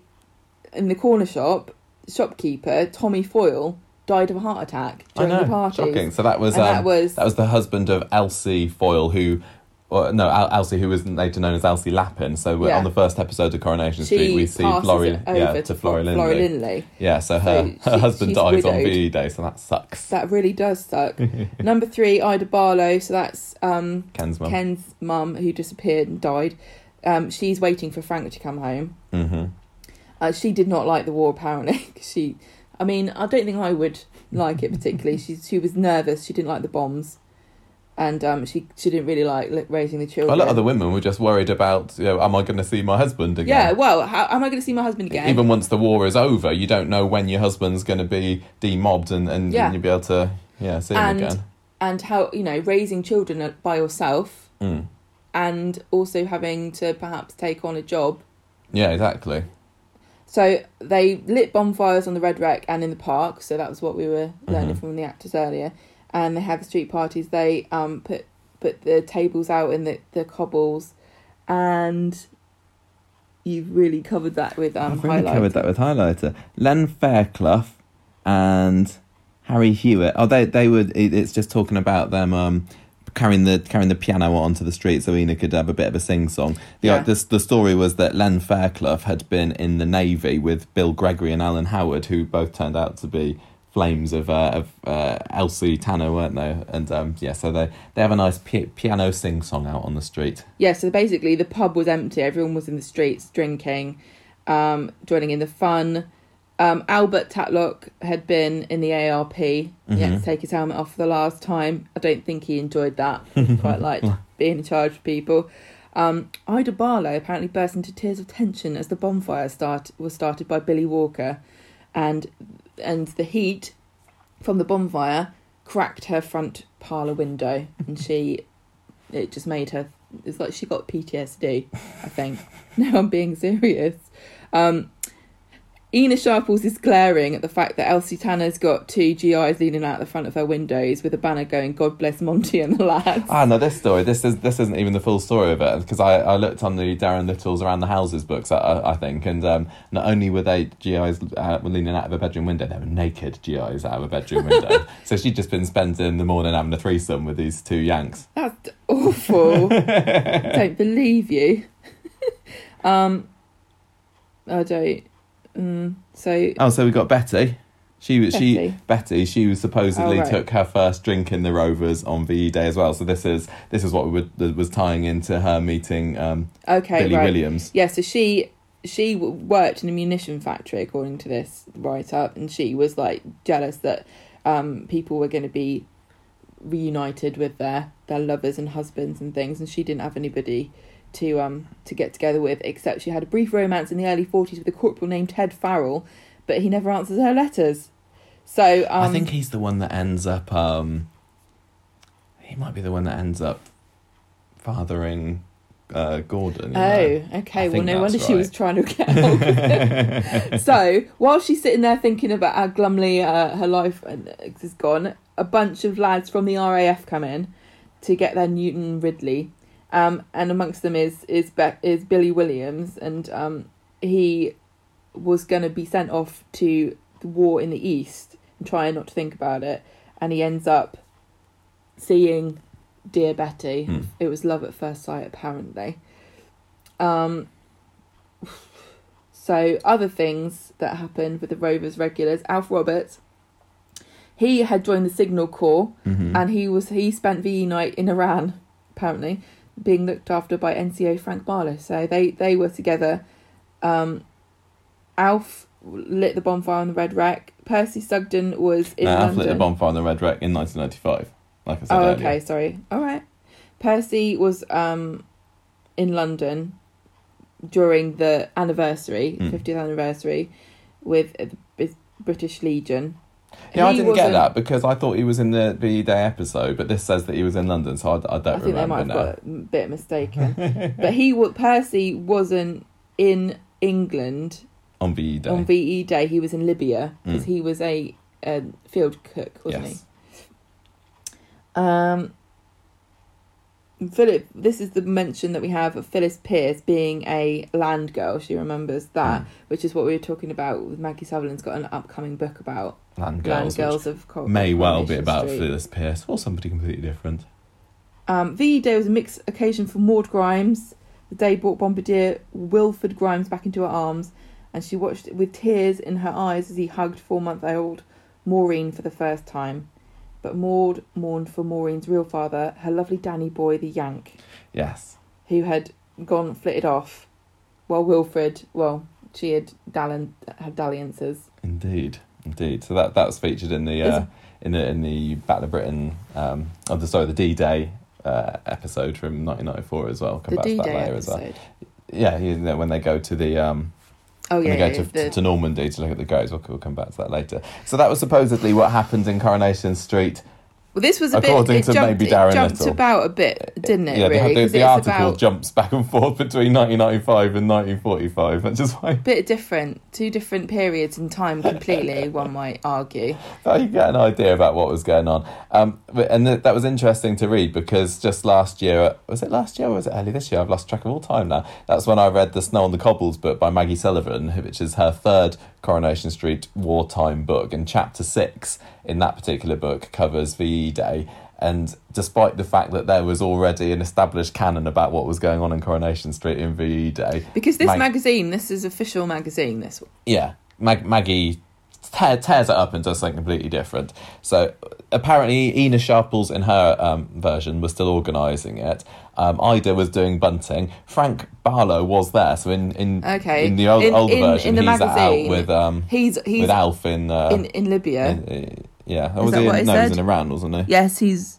in the corner shop, shopkeeper Tommy Foyle died of a heart attack during I know, the party. Shocking. So that was, um, that was that was the husband of Elsie Foyle, who. Well, no, Al- Elsie, who was later known as Elsie Lappin. So yeah. On the first episode of Coronation she Street, we see Florrie yeah, to Florrie Lindley. Florrie Lindley. Yeah, so her, so her she, husband dies widowed. On V E Day, so that sucks. That really does suck. Number three, Ida Barlow. So that's um, Ken's mum. Ken's mum, who disappeared and died. Um, she's waiting for Frank to come home. Mm-hmm. Uh, she did not like the war, apparently. she, I mean, I don't think I would like it particularly. she, she was nervous. She didn't like the bombs. And um, she she didn't really like raising the children. A lot of the women were just worried about, you know, am I going to see my husband again? Yeah, well, how am I going to see my husband again? Even once the war is over, you don't know when your husband's going to be demobbed and, and, yeah. and you'll be able to yeah see and, him again. And how, you know, raising children by yourself mm. and also having to perhaps take on a job. Yeah, exactly. So they lit bonfires on the Red Wreck and in the park, so that was what we were learning mm-hmm. from the actors earlier. And they had the street parties. They um put put the tables out in the, the cobbles, and you've really covered that with um. I've really highlighter. covered that with highlighter. Len Fairclough and Harry Hewitt. Oh, they they would. It's just talking about them um carrying the carrying the piano onto the street so Ina could have a bit of a sing song. The yeah. uh, the the story was that Len Fairclough had been in the Navy with Bill Gregory and Alan Howard, who both turned out to be. Flames of uh, of uh, Elsie Tanner, weren't they? And um, yeah, so they, they have a nice pi- piano sing song out on the street. Yeah, so basically the pub was empty. Everyone was in the streets drinking, um, joining in the fun. Um, Albert Tatlock had been in the A R P. Mm-hmm. He had to take his helmet off for the last time. I don't think he enjoyed that. He quite liked being in charge of people. Um, Ida Barlow apparently burst into tears of tension as the bonfire start was started by Billy Walker, and. And the heat from the bonfire cracked her front parlour window, and she, it just made her, it's like she got P T S D, I think. No, I'm being serious. Um, Ina Sharples is glaring at the fact that Elsie Tanner's got two G Is leaning out the front of her windows with a banner going, "God bless Monty and the lads." Ah, no, this story, this, is, this isn't even the full story of it, because I, I looked on the Darren Little's Around the Houses books, I, I think, and um, not only were they G Is uh, leaning out of a bedroom window, they were naked G Is out of a bedroom window. So she'd just been spending the morning having a threesome with these two Yanks. That's awful. I don't believe you. um, I don't... Mm, so oh so we got Betty she Betty. she Betty she was supposedly oh, right. took her first drink in the Rovers on V E Day as well, so this is this is what we would, was tying into her meeting um okay, Billy right. Williams. Yeah, so she she worked in a munition factory according to this write up, and she was like jealous that um people were going to be reunited with their their lovers and husbands and things, and she didn't have anybody to um to get together with, except she had a brief romance in the early forties with a corporal named Ted Farrell, but he never answers her letters. So um, I think he's the one that ends up um he might be the one that ends up fathering uh, Gordon. Oh, know? okay. I well, no wonder right. she was trying to get help with him. So while she's sitting there thinking about how glumly uh, her life is gone, a bunch of lads from the R A F come in to get their Newton Ridley. Um, and amongst them is is Be- is Billy Williams, and um, he was going to be sent off to the war in the East and trying not to think about it. And he ends up seeing Dear Betty. Mm. It was love at first sight, apparently. Um, so other things that happened with the Rovers regulars, Alf Roberts. He had joined the Signal Corps, mm-hmm. and he was he spent V E night in Iran, apparently. Being looked after by N C O Frank Barlow. So they, they were together. Um, Alf lit the bonfire on the Red Wreck. Percy Sugden was in no, London. Alf lit the bonfire on the Red Wreck in nineteen ninety-five, like I said oh, earlier. Okay, sorry. All right. Percy was um, in London during the anniversary, mm. fiftieth anniversary, with the British Legion. Yeah, he I didn't get that because I thought he was in the V E Day episode, but this says that he was in London, so I, I don't I think remember they might have got a bit mistaken. But he, Percy wasn't in England on V E Day. On V E Day, he was in Libya because mm. he was a, a field cook, wasn't yes. he? Um, Philip. This is the mention that we have of Phyllis Pierce being a land girl. She remembers that, mm. which is what we were talking about. Maggie Sutherland's got an upcoming book about land girls. Land girls of Col- may well be about Street. Phyllis Pierce or somebody completely different. Um, V E Day was a mixed occasion for Maud Grimes. The day brought bombardier Wilfred Grimes back into her arms, and she watched it with tears in her eyes as he hugged four-month-old Maureen for the first time. But Maud mourned for Maureen's real father, her lovely Danny boy, the Yank. Yes. Who had gone, flitted off, while Wilfred, well, she had, dallian- had dalliances. Indeed, indeed. So that, that was featured in the uh, in the in the Battle of Britain, um, oh, the, sorry, the D-Day uh, episode from nineteen ninety-four as well. Come the back D-Day to that later episode. As well. Yeah, you know, when they go to the... Um, Oh, yeah, go yeah, to, the... to Normandy to look at the goats. We'll, we'll come back to that later. So that was supposedly what happened in Coronation Street. Well, this was a according bit... According to jumped, maybe Darren Little. It jumped Little. About a bit, didn't it, yeah, really? The, the, the article about... jumps back and forth between nineteen ninety-five and nineteen forty-five. That's just why... Bit different. Two different periods in time completely, one might argue. But you get an idea about what was going on. Um, and th- that was interesting to read because just last year... Was it last year or was it early this year? I've lost track of all time now. That's when I read The Snow on the Cobbles book by Maggie Sullivan, which is her third Coronation Street wartime book. And chapter six in that particular book covers the Day, and despite the fact that there was already an established canon about what was going on in Coronation Street in V E Day, because this Mag- magazine, this is official magazine, this one. Yeah, Mag- Maggie te- tears it up and does something completely different. So apparently, Ina Sharples in her um, version was still organising it. Um, Ida was doing bunting. Frank Barlow was there, so in in, okay. in the old, in, older in, version, in the he's magazine, out with um he's, he's with Alf in uh, in, in Libya. In, in, Yeah, was he, in, no, he was in Iran, wasn't he? Yes, he's...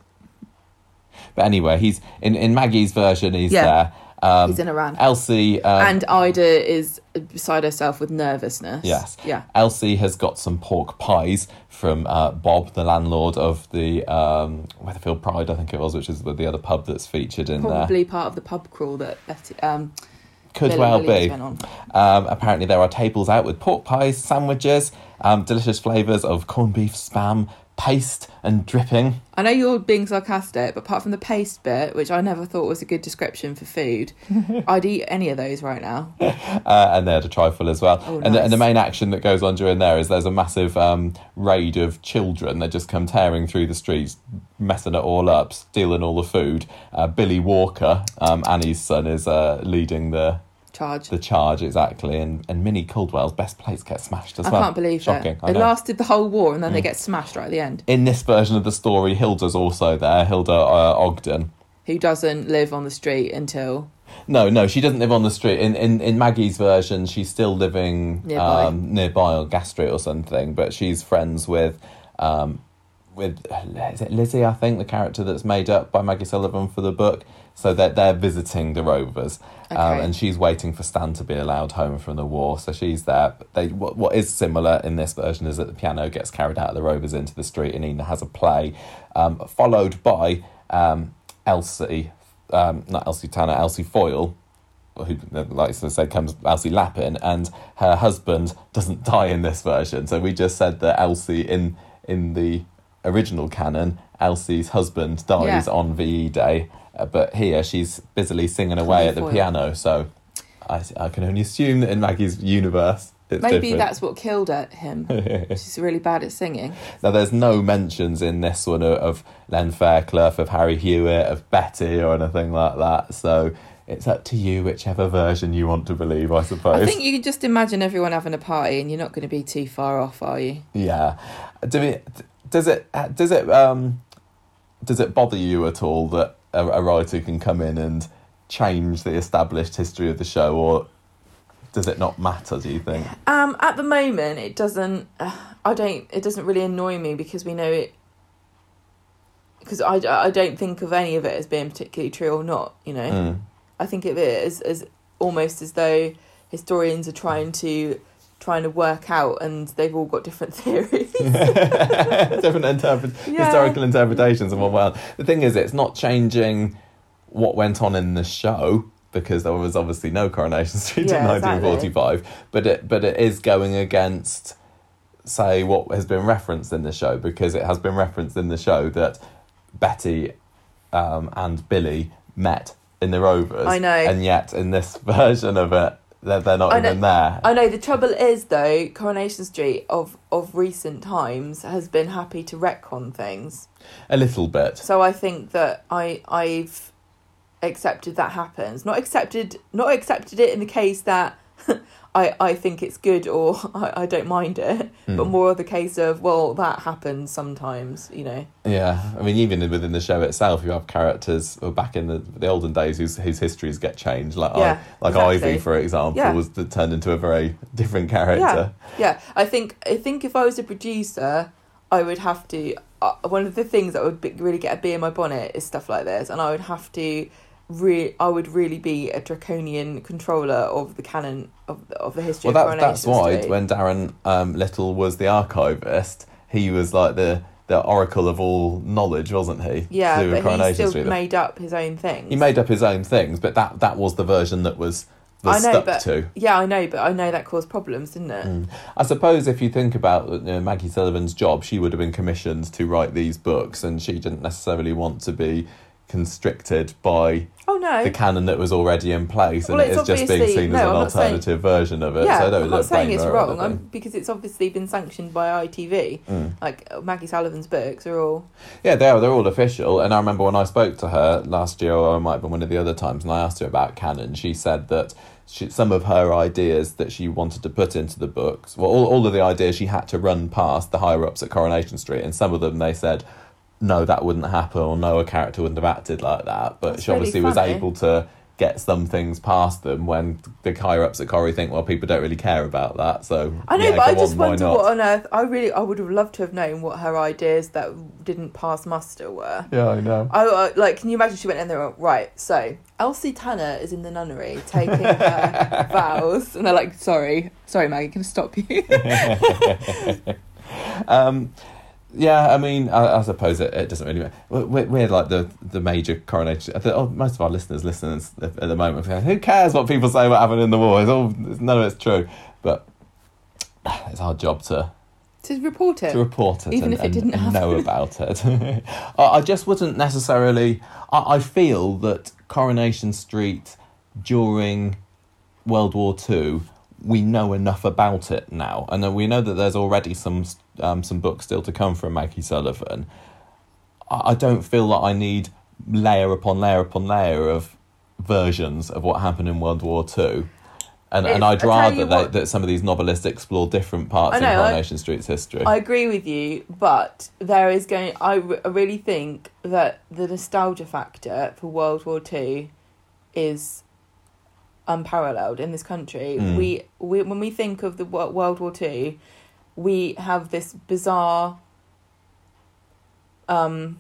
But anyway, he's in, in Maggie's version, he's yeah. there. Um, he's in Iran. Elsie... Um, and Ida is beside herself with nervousness. Yes. Yeah. Elsie has got some pork pies from uh, Bob, the landlord of the um, Weatherfield Pride, I think it was, which is the other pub that's featured in Probably there. Probably part of the pub crawl that... Betty, um, Could Billy well Billy be. Um, apparently there are tables out with pork pies, sandwiches, um, delicious flavours of corned beef, spam, paste and dripping. I know you're being sarcastic, but apart from the paste bit, which I never thought was a good description for food, I'd eat any of those right now. Uh, and they had a trifle as well. Oh, nice. And, the, and the main action that goes on during there is there's a massive um, raid of children that just come tearing through the streets, messing it all up, stealing all the food. Uh, Billy Walker, um, Annie's son, is uh, leading the... Charge. The charge, exactly. And and Minnie Caldwell's best plates get smashed as I well. I can't believe Shocking, it. It lasted the whole war and then mm. they get smashed right at the end. In this version of the story, Hilda's also there. Hilda uh, Ogden. Who doesn't live on the street until... No, no, she doesn't live on the street. In in, in Maggie's version, she's still living nearby, um, nearby on Gas Street or something. But she's friends with... Um, with is it Lizzie, I think, the character that's made up by Maggie Sullivan for the book. So they're, they're visiting the Rovers. Okay. Um, and she's waiting for Stan to be allowed home from the war. So she's there. But they what, what is similar in this version is that the piano gets carried out of the Rovers into the street and Ina has a play, um, followed by um, Elsie, um, not Elsie Tanner, Elsie Foyle, who, like I said, comes Elsie Lappin, and her husband doesn't die in this version. So we just said that Elsie in in the... original canon, Elsie's husband dies yeah. on V E Day, uh, but here she's busily singing Can away at the foil. piano, so I, I can only assume that in Maggie's universe it's Maybe different. That's what killed him. She's really bad at singing. Now, there's no mentions in this one of, of Len Fairclough, of Harry Hewitt, of Betty or anything like that, so it's up to you whichever version you want to believe, I suppose. I think you can just imagine everyone having a party and you're not going to be too far off, are you? Yeah. Do we... Does it does it um does it bother you at all that a, a writer can come in and change the established history of the show, or does it not matter, do you think? Um, at the moment, it doesn't. Uh, I don't. It doesn't really annoy me because we know it. Because I, I don't think of any of it as being particularly true or not. You know, mm. I think of it as as almost as though historians are trying to. trying to work out, and they've all got different theories. different interpret- yeah. historical interpretations of what went on. The thing is, it's not changing what went on in the show, because there was obviously no Coronation Street yeah, in nineteen forty-five, exactly. but it but it is going against, say, what has been referenced in the show, because it has been referenced in the show that Betty um, and Billy met in the Rovers. I know. And yet, in this version of it, They're, they're not I even know, there. I know. The trouble is, though, Coronation Street of, of recent times has been happy to retcon things. A little bit. So I think that I, I've accepted that happens. Not accepted not accepted it in the case that I, I think it's good or I, I don't mind it, mm. but more of the case of, well, that happens sometimes, you know. Yeah. I mean, even within the show itself, you have characters or back in the, the olden days whose whose histories get changed. Like yeah, I, like exactly. Ivy, for example, yeah. was the, turned into a very different character. Yeah. yeah. I think I think if I was a producer, I would have to... Uh, one of the things that would be, really get a bee in my bonnet is stuff like this, and I would have to... Re- I would really be a draconian controller of the canon of the, of the history well, that, of Coronation that's why Street. When Darren um, Little was the archivist, he was like the, the oracle of all knowledge, wasn't he? Yeah, to do with Coronation Street. He still made up his own things. He made up his own things, but that, that was the version that was, was I know, stuck but, to. Yeah, I know, but I know that caused problems, didn't it? Mm. I suppose if you think about you know, Maggie Sullivan's job, she would have been commissioned to write these books, and she didn't necessarily want to be constricted by oh, no. the canon that was already in place, and well, it's, it's just being seen no, as an I'm alternative saying, version of it. Yeah, so I don't I'm not saying it's wrong, I'm, because it's obviously been sanctioned by I T V. Mm. Like, Maggie Sullivan's books are all... Yeah, they are, they're all official, and I remember when I spoke to her last year, or it might have been one of the other times, and I asked her about canon, she said that she, some of her ideas that she wanted to put into the books, well, all, all of the ideas she had to run past the higher-ups at Coronation Street, and some of them they said... no, that wouldn't happen, or no, a character wouldn't have acted like that. But that's she obviously really was able to get some things past them when the higher-ups at Corrie think, well, people don't really care about that, so... I know, yeah, but I just on, wonder what on earth... I really, I would have loved to have known what her ideas that didn't pass muster were. Yeah, I know. I, I Like, can you imagine she went in there and right, so, Elsie Tanner is in the nunnery taking her vows, and they're like, sorry, sorry, Maggie, can I stop you? um... Yeah, I mean, I, I suppose it, it doesn't really matter. We're, we're like the, the major coronation. I think, oh, most of our listeners listen at the moment. Who cares what people say about happened in the war? It's all, none of it's true. But it's our job to... To report it. To report it. Even and, if it didn't and, and know about it. I, I just wouldn't necessarily... I, I feel that Coronation Street during World War Two, we know enough about it now. And we know that there's already some... Um, some books still to come from Maggie Sullivan. I, I don't feel that I need layer upon layer upon layer of versions of what happened in World War Two, and it's, and I'd rather that, that some of these novelists explore different parts know, of Coronation I, Street's history. I agree with you, but there is going. I, r- I really think that the nostalgia factor for World War Two is unparalleled in this country. Mm. We, we when we think of the World War Two. We have this bizarre um,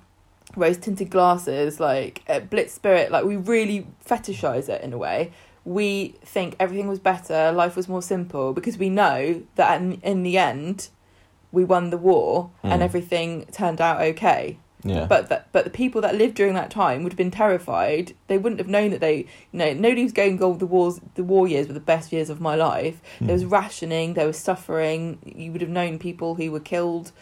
rose-tinted glasses, like, Blitz spirit. Like, we really fetishise it in a way. We think everything was better, life was more simple, because we know that in, in the end, we won the war mm. and everything turned out okay. Yeah. But that, but the people that lived during that time would have been terrified. They wouldn't have known that they, you know, nobody was going, oh, the wars, the war years were the best years of my life. Mm. There was rationing, there was suffering. You would have known people who were killed.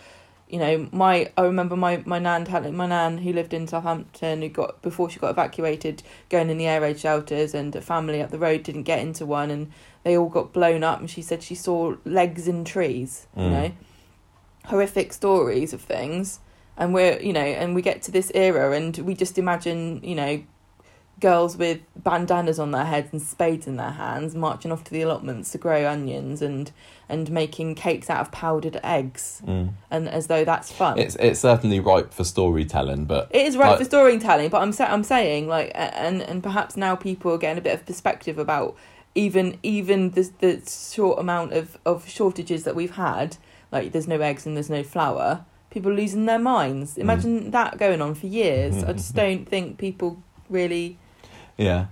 You know, my, I remember my, my nan, my nan who lived in Southampton, who got, before she got evacuated, going in the air raid shelters, and a family up the road didn't get into one, and they all got blown up, and she said she saw legs in trees, mm. you know. Horrific stories of things. And we're, you know, and we get to this era and we just imagine, you know, girls with bandanas on their heads and spades in their hands marching off to the allotments to grow onions and and making cakes out of powdered eggs. Mm. And as though that's fun. It's it's certainly ripe for storytelling, but... It is ripe like, for storytelling, but I'm, sa- I'm saying, like, and, and perhaps now people are getting a bit of perspective about even even the the short amount of, of shortages that we've had, like there's no eggs and there's no flour, people are losing their minds. Imagine mm. that going on for years. Mm. I just don't think people really... Yeah.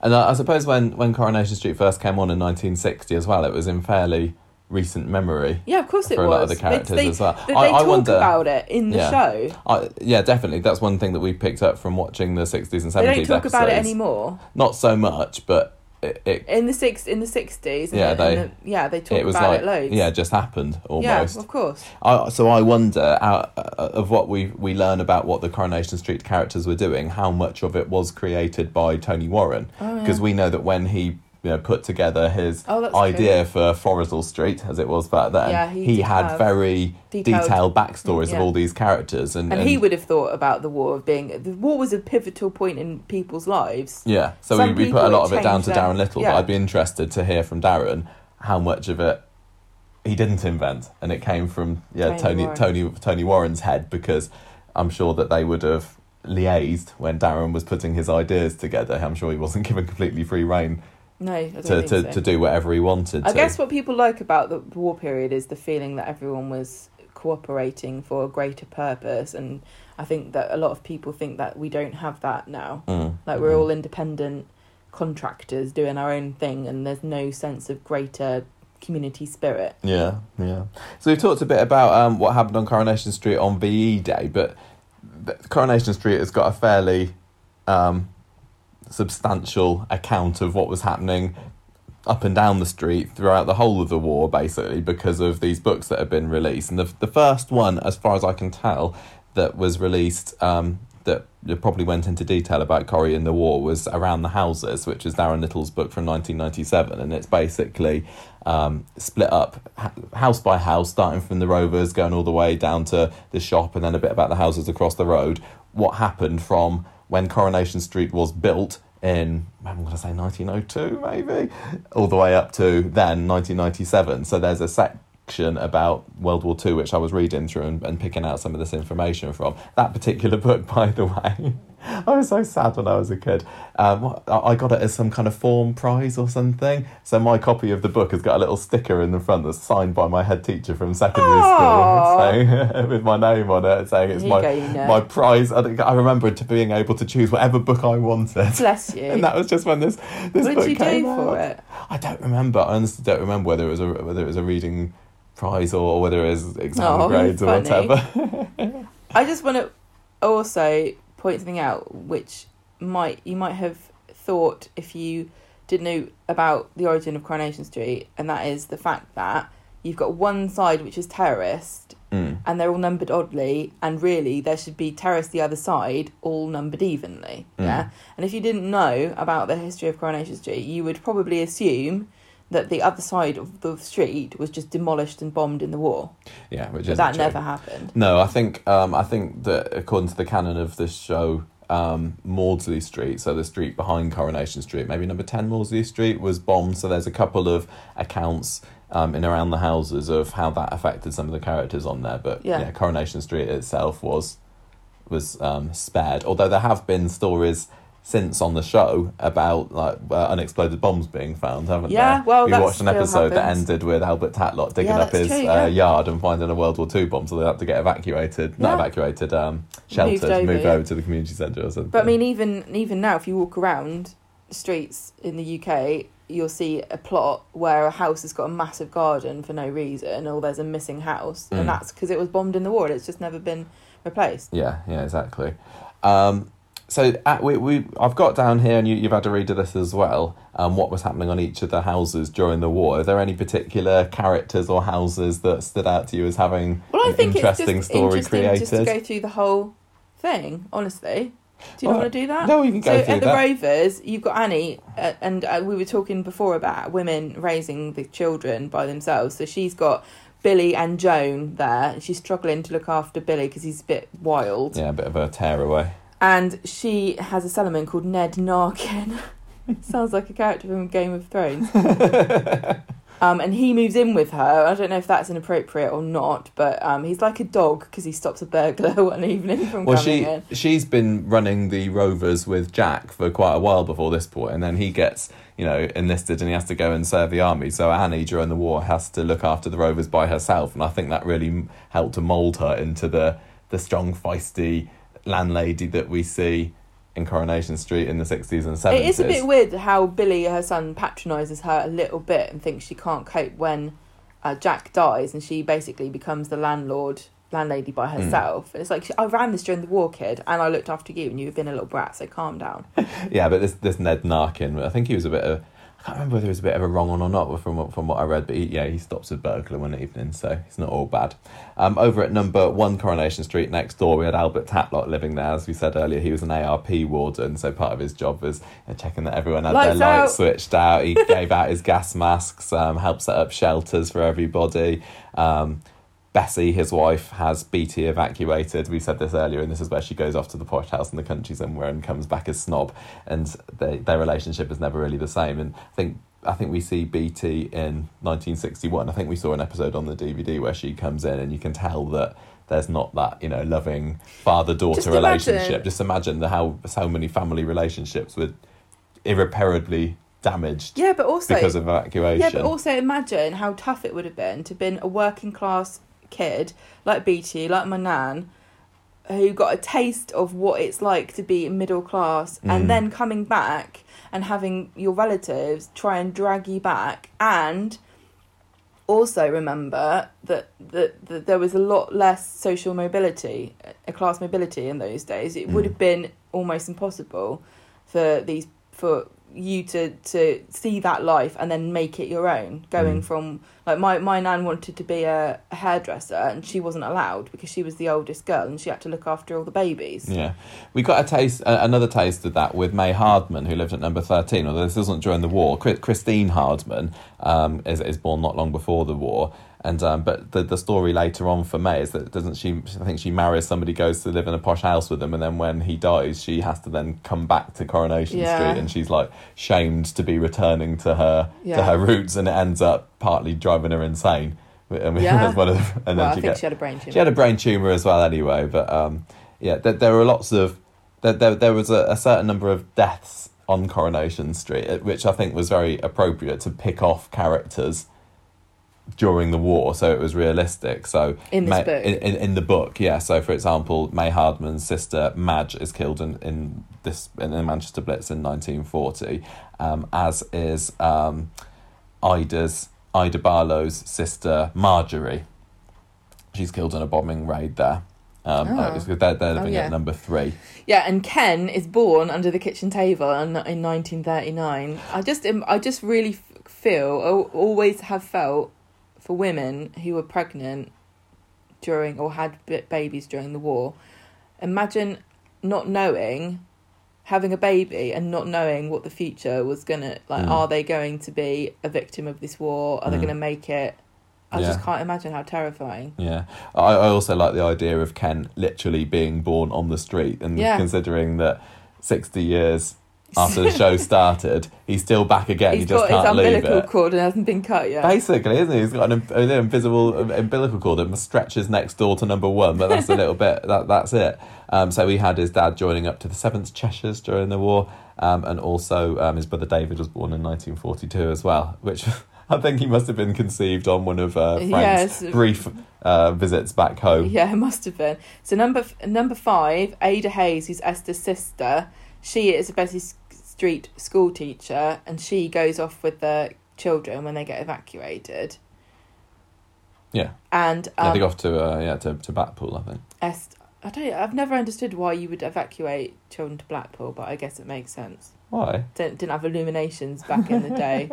And I, I suppose when, when Coronation Street first came on in nineteen sixty as well, it was in fairly recent memory. Yeah, of course it was. For a lot of the characters they, they, as well. They, they I, talk I wonder, about it in the yeah, show. I, yeah, definitely. That's one thing that we picked up from watching the sixties and seventies They don't talk episodes. About it anymore. Not so much, but... It, it, in the six in the sixties, yeah, they the, yeah they talk it was about like, it loads. Yeah, it just happened almost. Yeah, of course. I, so I wonder, out uh, of what we we learn about what the Coronation Street characters were doing, how much of it was created by Tony Warren, because oh, yeah. we know that when he you know put together his oh, idea true. for Florizel Street, as it was back then, yeah, he, he had very detailed, detailed backstories yeah. of all these characters, and, and, and he would have thought about the war of being the war was a pivotal point in people's lives. Yeah, so Some we, we put a lot of it down to Darren Little, yeah. but I'd be interested to hear from Darren how much of it he didn't invent, and it came from yeah Tony Tony Warren. Tony, Tony Warren's head, because I'm sure that they would have liaised when Darren was putting his ideas together. I'm sure he wasn't given completely free rein. No, I don't to, think to, so. to do whatever he wanted. I to. guess what people like about the war period is the feeling that everyone was cooperating for a greater purpose, and I think that a lot of people think that we don't have that now. Mm. Like we're mm-hmm. all independent contractors doing our own thing, and there's no sense of greater community spirit. Yeah, yeah. So we've talked a bit about um, what happened on Coronation Street on V E Day, but Coronation Street has got a fairly... Um, substantial account of what was happening up and down the street throughout the whole of the war, basically, because of these books that have been released. And the the first one, as far as I can tell, that was released um, that probably went into detail about Corrie in the war was Around the Houses, which is Darren Little's book from nineteen ninety-seven, and it's basically um, split up house by house, starting from the Rovers, going all the way down to the shop, and then a bit about the houses across the road, what happened from when Coronation Street was built in, I'm going to say nineteen oh two maybe, all the way up to then nineteen ninety-seven. So there's a section about World War Two, which I was reading through and, and picking out some of this information from. That particular book, by the way, I was so sad when I was a kid. Um, I got it as some kind of form prize or something. So my copy of the book has got a little sticker in the front that's signed by my head teacher from secondary Aww. school, so, with my name on it, saying it's my, my prize. I, I remember to being able to choose whatever book I wanted. Bless you. And that was just when this this what book did you came do for out. It? I don't remember. I honestly don't remember whether it was a whether it was a reading prize or whether it was exam oh, grades funny. or whatever. I just want to also point something out which might you might have thought if you didn't know about the origin of Coronation Street, and that is the fact that you've got one side which is terraced mm. and they're all numbered oddly, and really there should be terraced the other side, all numbered evenly. mm. Yeah, and if you didn't know about the history of Coronation Street, you would probably assume that the other side of the street was just demolished and bombed in the war. Yeah, which is that true. Never happened. No, I think um, I think that according to the canon of this show, um, Maudsley Street, so the street behind Coronation Street, maybe number ten Maudsley Street, was bombed. So there's a couple of accounts um, in Around the Houses of how that affected some of the characters on there. But yeah, yeah Coronation Street itself was was um, spared. Although there have been stories since on the show about like uh, unexploded bombs being found, haven't yeah, there? Well, we that's watched an episode that ended with Albert Tatlock digging yeah, up his true, yeah. uh, yard and finding a World War Two bomb, so they had to get evacuated, yeah. not evacuated, um, sheltered, moved over, moved over yeah. to the community centre or something. But I mean, even even now, if you walk around streets in the U K, you'll see a plot where a house has got a massive garden for no reason, or there's a missing house, mm. and that's because it was bombed in the war and it's just never been replaced. Yeah, yeah, exactly. Um, So at, we we I've got down here, and you, you've had a read of this as well, um, what was happening on each of the houses during the war. Are there any particular characters or houses that stood out to you as having well, I an think interesting it's just story interesting created? Just to go through the whole thing, honestly. Do you not want to do that? No, we can go so through that. So at the Rovers, you've got Annie, uh, and uh, we were talking before about women raising the children by themselves. So she's got Billy and Joan there, and she's struggling to look after Billy because he's a bit wild. Yeah, a bit of a tearaway. And she has a cellarman called Ned Narkin. Sounds like a character from Game of Thrones. Um, and he moves in with her. I don't know if that's inappropriate or not, but um, he's like a dog because he stops a burglar one evening from well, coming she, in. She's been running the Rovers with Jack for quite a while before this point, and then he gets, you know, enlisted and he has to go and serve the army. So Annie, during the war, has to look after the Rovers by herself, and I think that really helped to mould her into the, the strong, feisty landlady that we see in Coronation Street in the sixties and seventies. It is a bit weird how Billy, her son, patronises her a little bit and thinks she can't cope when uh, Jack dies, and she basically becomes the landlord landlady by herself. Mm. And it's like, I ran this during the war, kid, and I looked after you, and you've been a little brat, so calm down. Yeah, but this this Ned Narkin, I think he was a bit of, I can't remember whether it was a bit of a wrong one or not from from what I read, but he, yeah, he stops a burglar one evening, so it's not all bad. Um, over at number one Coronation Street next door, we had Albert Tatlock living there. As we said earlier, he was an A R P warden, so part of his job was uh, checking that everyone had lights their out. lights switched out. He gave out his gas masks, um, helped set up shelters for everybody. Um, Bessie, his wife, has Beattie evacuated. We said this earlier, and this is where she goes off to the posh house in the country somewhere and comes back as Snob, and they, their relationship is never really the same. And I think I think we see Beattie in nineteen sixty-one. I think we saw an episode on the D V D where she comes in, and you can tell that there's not that, you know, loving father-daughter Just relationship. Imagine. Just imagine the, how so many family relationships were irreparably damaged yeah, but also, because of evacuation. Yeah, but also imagine how tough it would have been to have been a working-class kid like Beattie, like my nan, who got a taste of what it's like to be middle class, mm. and then coming back and having your relatives try and drag you back. And also remember that, that, that there was a lot less social mobility, a class mobility in those days. It mm. would have been almost impossible for these for you to to see that life and then make it your own, going mm. from like my my nan wanted to be a, a hairdresser, and she wasn't allowed because she was the oldest girl and she had to look after all the babies. Yeah, we got a taste uh, another taste of that with May Hardman, who lived at number thirteen, although this wasn't during the war. Christine Hardman um is, is born not long before the war. And um, but the the story later on for May is that doesn't she? I think she marries somebody, goes to live in a posh house with him, and then when he dies, she has to then come back to Coronation yeah. Street, and she's like shamed to be returning to her yeah. to her roots, and it ends up partly driving her insane. I mean, yeah. that's one of the, and then well, I she think gets, she had a brain tumor. She had a brain tumor as well, anyway. But um, yeah, there, there were lots of there there, there was a, a certain number of deaths on Coronation Street, which I think was very appropriate to pick off characters during the war, so it was realistic. So in this May, book, in, in, in the book, yeah. So, for example, May Hardman's sister Madge is killed in in this in the Manchester Blitz in nineteen forty, um, as is um, Ida's Ida Barlow's sister Marjorie. She's killed in a bombing raid there. Um, oh. They're, they're living oh, yeah. at number three. Yeah, and Ken is born under the kitchen table in, in nineteen thirty-nine. I just, I just really feel, always have felt, for women who were pregnant during or had babies during the war, imagine not knowing, having a baby and not knowing what the future was gonna like. Mm. Are they going to be a victim of this war? Are mm. they going to make it? I yeah. just can't imagine how terrifying. Yeah, I, I also like the idea of Ken literally being born on the street, and yeah. considering that sixty years after the show started, he's still back again. He's he just got can't his umbilical cord and hasn't been cut yet. Basically, isn't he? He's got an, an invisible umbilical cord that stretches next door to number one, but that's a little bit, that that's it. Um, so he had his dad joining up to the seventh Cheshires during the war, um, and also um, his brother David was born in nineteen forty-two as well, which I think he must have been conceived on one of uh, Frank's yes. brief uh, visits back home. Yeah, it must have been. So number number five, Ada Hayes, who's Esther's sister, she is a Bessie Street school teacher, and she goes off with the children when they get evacuated. Yeah, and um, yeah, they go off to uh, yeah to, to Blackpool, I think. Est- I don't. I've never understood why you would evacuate children to Blackpool, but I guess it makes sense. Why? Didn't didn't have illuminations back in the day.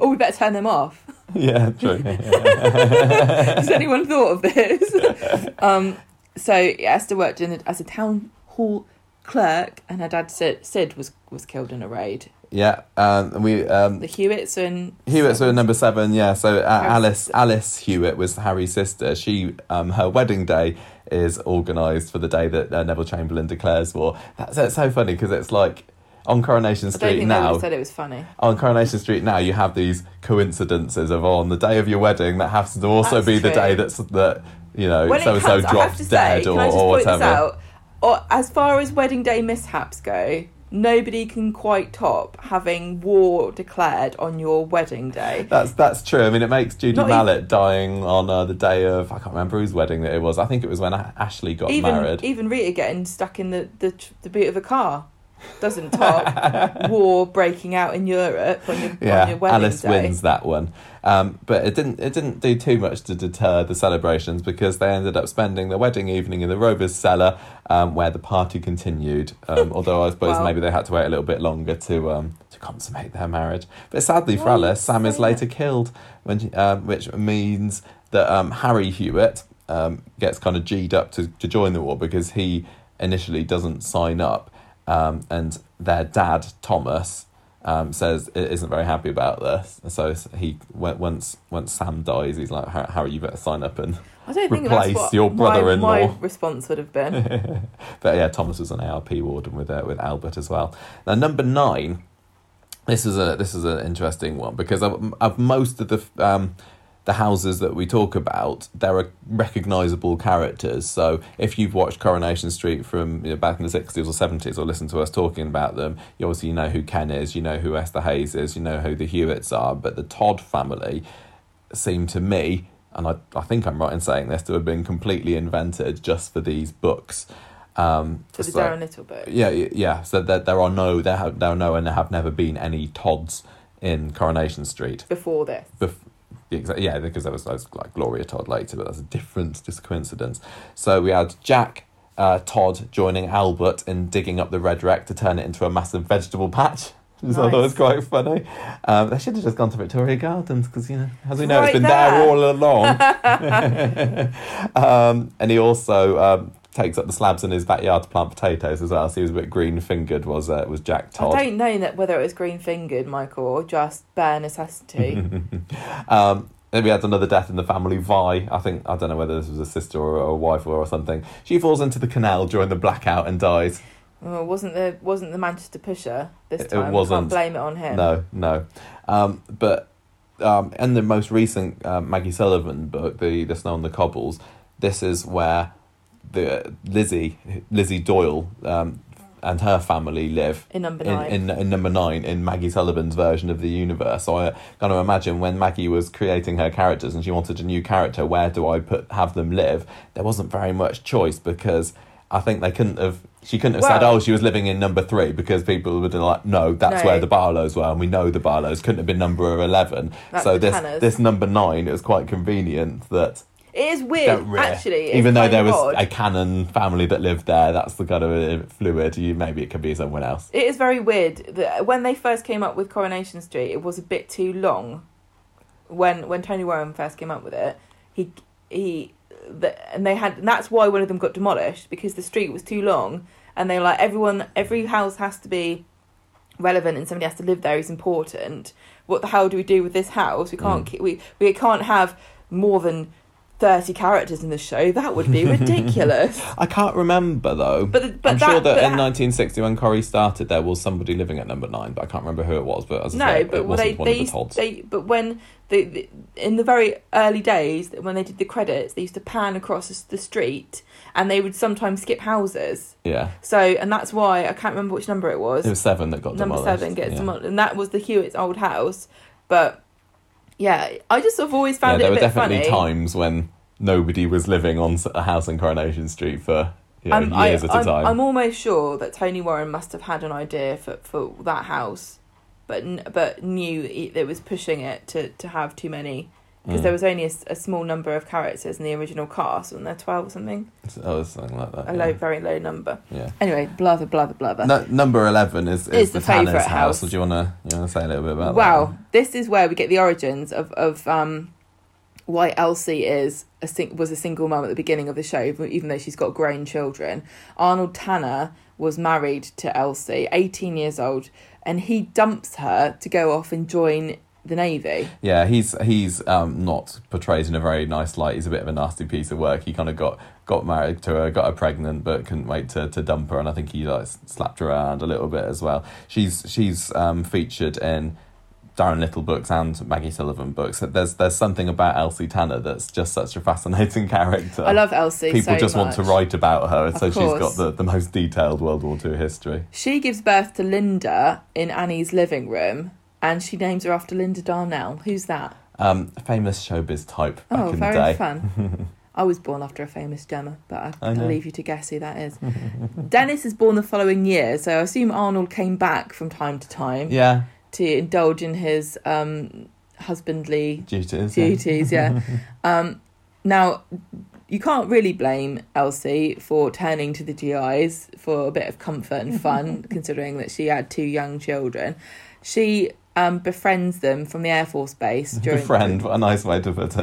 Oh, we better turn them off. Yeah, true. Has anyone thought of this? um. So yeah, Esther worked in a, as a town hall clerk, and her dad Sid, Sid was was killed in a raid. Yeah, um, and we um, the Hewitts were in Hewitts were in number seven. Yeah, so uh, Alice sister. Alice Hewitt was Harry's sister. She um her wedding day is organised for the day that uh, Neville Chamberlain declares war. That's, that's so funny because it's like, on Coronation Street I don't think now. They said it was funny. On Coronation Street now, you have these coincidences of on the day of your wedding that happens to also that's be true. The day that's that you know when so and so drops dead say, or, or whatever. Or as far as wedding day mishaps go, nobody can quite top having war declared on your wedding day. That's that's true. I mean, it makes Judy Not Mallet even, dying on uh, the day of, I can't remember whose wedding that it was. I think it was when Ashley got even, married. Even Rita getting stuck in the, the, the boot of a car doesn't top war breaking out in Europe on your, yeah, on your wedding Alice day. Alice wins that one. Um, but it didn't it didn't do too much to deter the celebrations because they ended up spending the wedding evening in the Rover's cellar um, where the party continued. Um, although I suppose well, maybe they had to wait a little bit longer to um, to consummate their marriage. But sadly for Alice, Sam is later killed, when she, um, which means that um, Harry Hewitt um, gets kind of G'd up to, to join the war because he initially doesn't sign up. Um, and their dad, Thomas, um, says isn't very happy about this. So he once once Sam dies, he's like, Harry, you better sign up and I don't think replace that's what your brother-in-law. My, my response would have been. But yeah, Thomas was an A R P warden with uh, with Albert as well. Now number nine, this is a this is an interesting one because of, of most of the um. the houses that we talk about, there are recognisable characters. So if you've watched Coronation Street from you know, back in the sixties or seventies or listened to us talking about them, you obviously know who Ken is, you know who Esther Hayes is, you know who the Hewitts are. But the Todd family seem to me, and I, I think I'm right in saying this, to have been completely invented just for these books. Um, for the so, Darren Little book. Yeah, yeah. So there, there are no, there have, there are no and there have never been any Todds in Coronation Street. Before this. Bef- Yeah, because there was like Gloria Todd later, but that's a different just coincidence. So we had Jack uh, Todd joining Albert in digging up the red wreck to turn it into a massive vegetable patch. Nice. So I thought it was quite funny. Um, they should have just gone to Victoria Gardens because, you know, as we know, right it's been there, there all along. um, and he also um, takes up the slabs in his backyard to plant potatoes as well. So he was a bit green-fingered, was uh, was Jack Todd. I don't know that whether it was green-fingered, Michael, or just bare necessity. um, then we had another death in the family, Vi. I think, I don't know whether this was a sister or a wife or something. She falls into the canal during the blackout and dies. Well, wasn't the wasn't the Manchester pusher this time? It wasn't. Can't blame it on him. No, no. Um, but um, in the most recent uh, Maggie Sullivan book, the the Snow on the Cobbles, this is where the Lizzie Lizzie Doyle um, and her family live in number nine. In, in, in number nine in Maggie Sullivan's version of the universe. So I kind of imagine when Maggie was creating her characters and she wanted a new character, where do I put have them live? There wasn't very much choice because I think they couldn't have. She couldn't have well, said, "Oh, she was living in number three," because people would have like, "No, that's no. where the Barlows were," and we know the Barlows couldn't have been number eleven. That's so this Tanners. This number nine it was quite convenient that it is weird rare, actually. Even though there was odd. a Cannon family that lived there, that's the kind of fluid. You maybe it could be someone else. It is very weird that when they first came up with Coronation Street, it was a bit too long. When when Tony Warren first came up with it, he he. The, and they had and that's why one of them got demolished because the street was too long and they were like everyone every house has to be relevant and somebody has to live there is important. What the hell do we do with this house? We can't mm. we we can't have more than thirty characters in the show. That would be ridiculous. I can't remember though. But, the, but I'm that, sure that in nineteen sixty when Corrie started there was somebody living at number nine, but I can't remember who it was. But as I no, said, but it wasn't they, one they, of the Todds. They, but when The, the, in the very early days, when they did the credits, they used to pan across the street and they would sometimes skip houses. Yeah. So, and that's why, I can't remember which number it was. It was seven that got demolished. Number seven gets yeah. demolished. And that was the Hewitt's old house. But, yeah, I just sort of always found yeah, it a bit funny. There were definitely times when nobody was living on a house in Coronation Street for you know, um, years I, at I'm, a time. I'm almost sure that Tony Warren must have had an idea for, for that house. But but knew it was pushing it to, to have too many because mm. there was only a, a small number of characters in the original cast, wasn't there twelve or something? Oh, something like that. A yeah. low, very low number. Yeah. Anyway, blather, blather, blather. No, number eleven is is, is the, the Tanner's house. house. So do you want to you want to say a little bit about well, that? Well, this is where we get the origins of of um, why Elsie is a sing- was a single mum at the beginning of the show, even though she's got grown children. Arnold Tanner was married to Elsie, eighteen years old. And he dumps her to go off and join the Navy. Yeah, he's he's um, not portrayed in a very nice light. He's a bit of a nasty piece of work. He kind of got, got married to her, got her pregnant, but couldn't wait to, to dump her. And I think he like slapped her around a little bit as well. She's she's um, featured in Darren Little books and Maggie Sullivan books. There's there's something about Elsie Tanner that's just such a fascinating character. I love Elsie. People so just much. want to write about her, and of so course. she's got the, the most detailed World War Two history. She gives birth to Linda in Annie's living room, and she names her after Linda Darnell. Who's that? Um, a famous showbiz type back oh, in the day. Oh, very fun. I was born after a famous Gemma, but I, I I'll leave you to guess who that is. Dennis is born the following year, so I assume Arnold came back from time to time. Yeah. To indulge in his um, husbandly duties. Duties, yeah. um, now, you can't really blame Elsie for turning to the G Is for a bit of comfort and fun, considering that she had two young children. She um, befriends them from the Air Force Base. During Befriend, the... what a nice way to put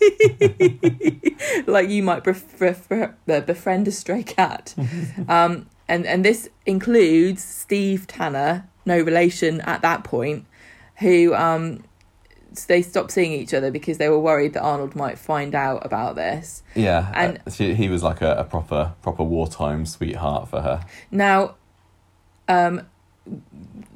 it. Like you might bef- bef- bef- befriend a stray cat. um, and, and this includes Steve Tanner, no relation at that point, who um, they stopped seeing each other because they were worried that Arnold might find out about this. Yeah, and uh, she, he was like a, a proper proper wartime sweetheart for her. Now, um,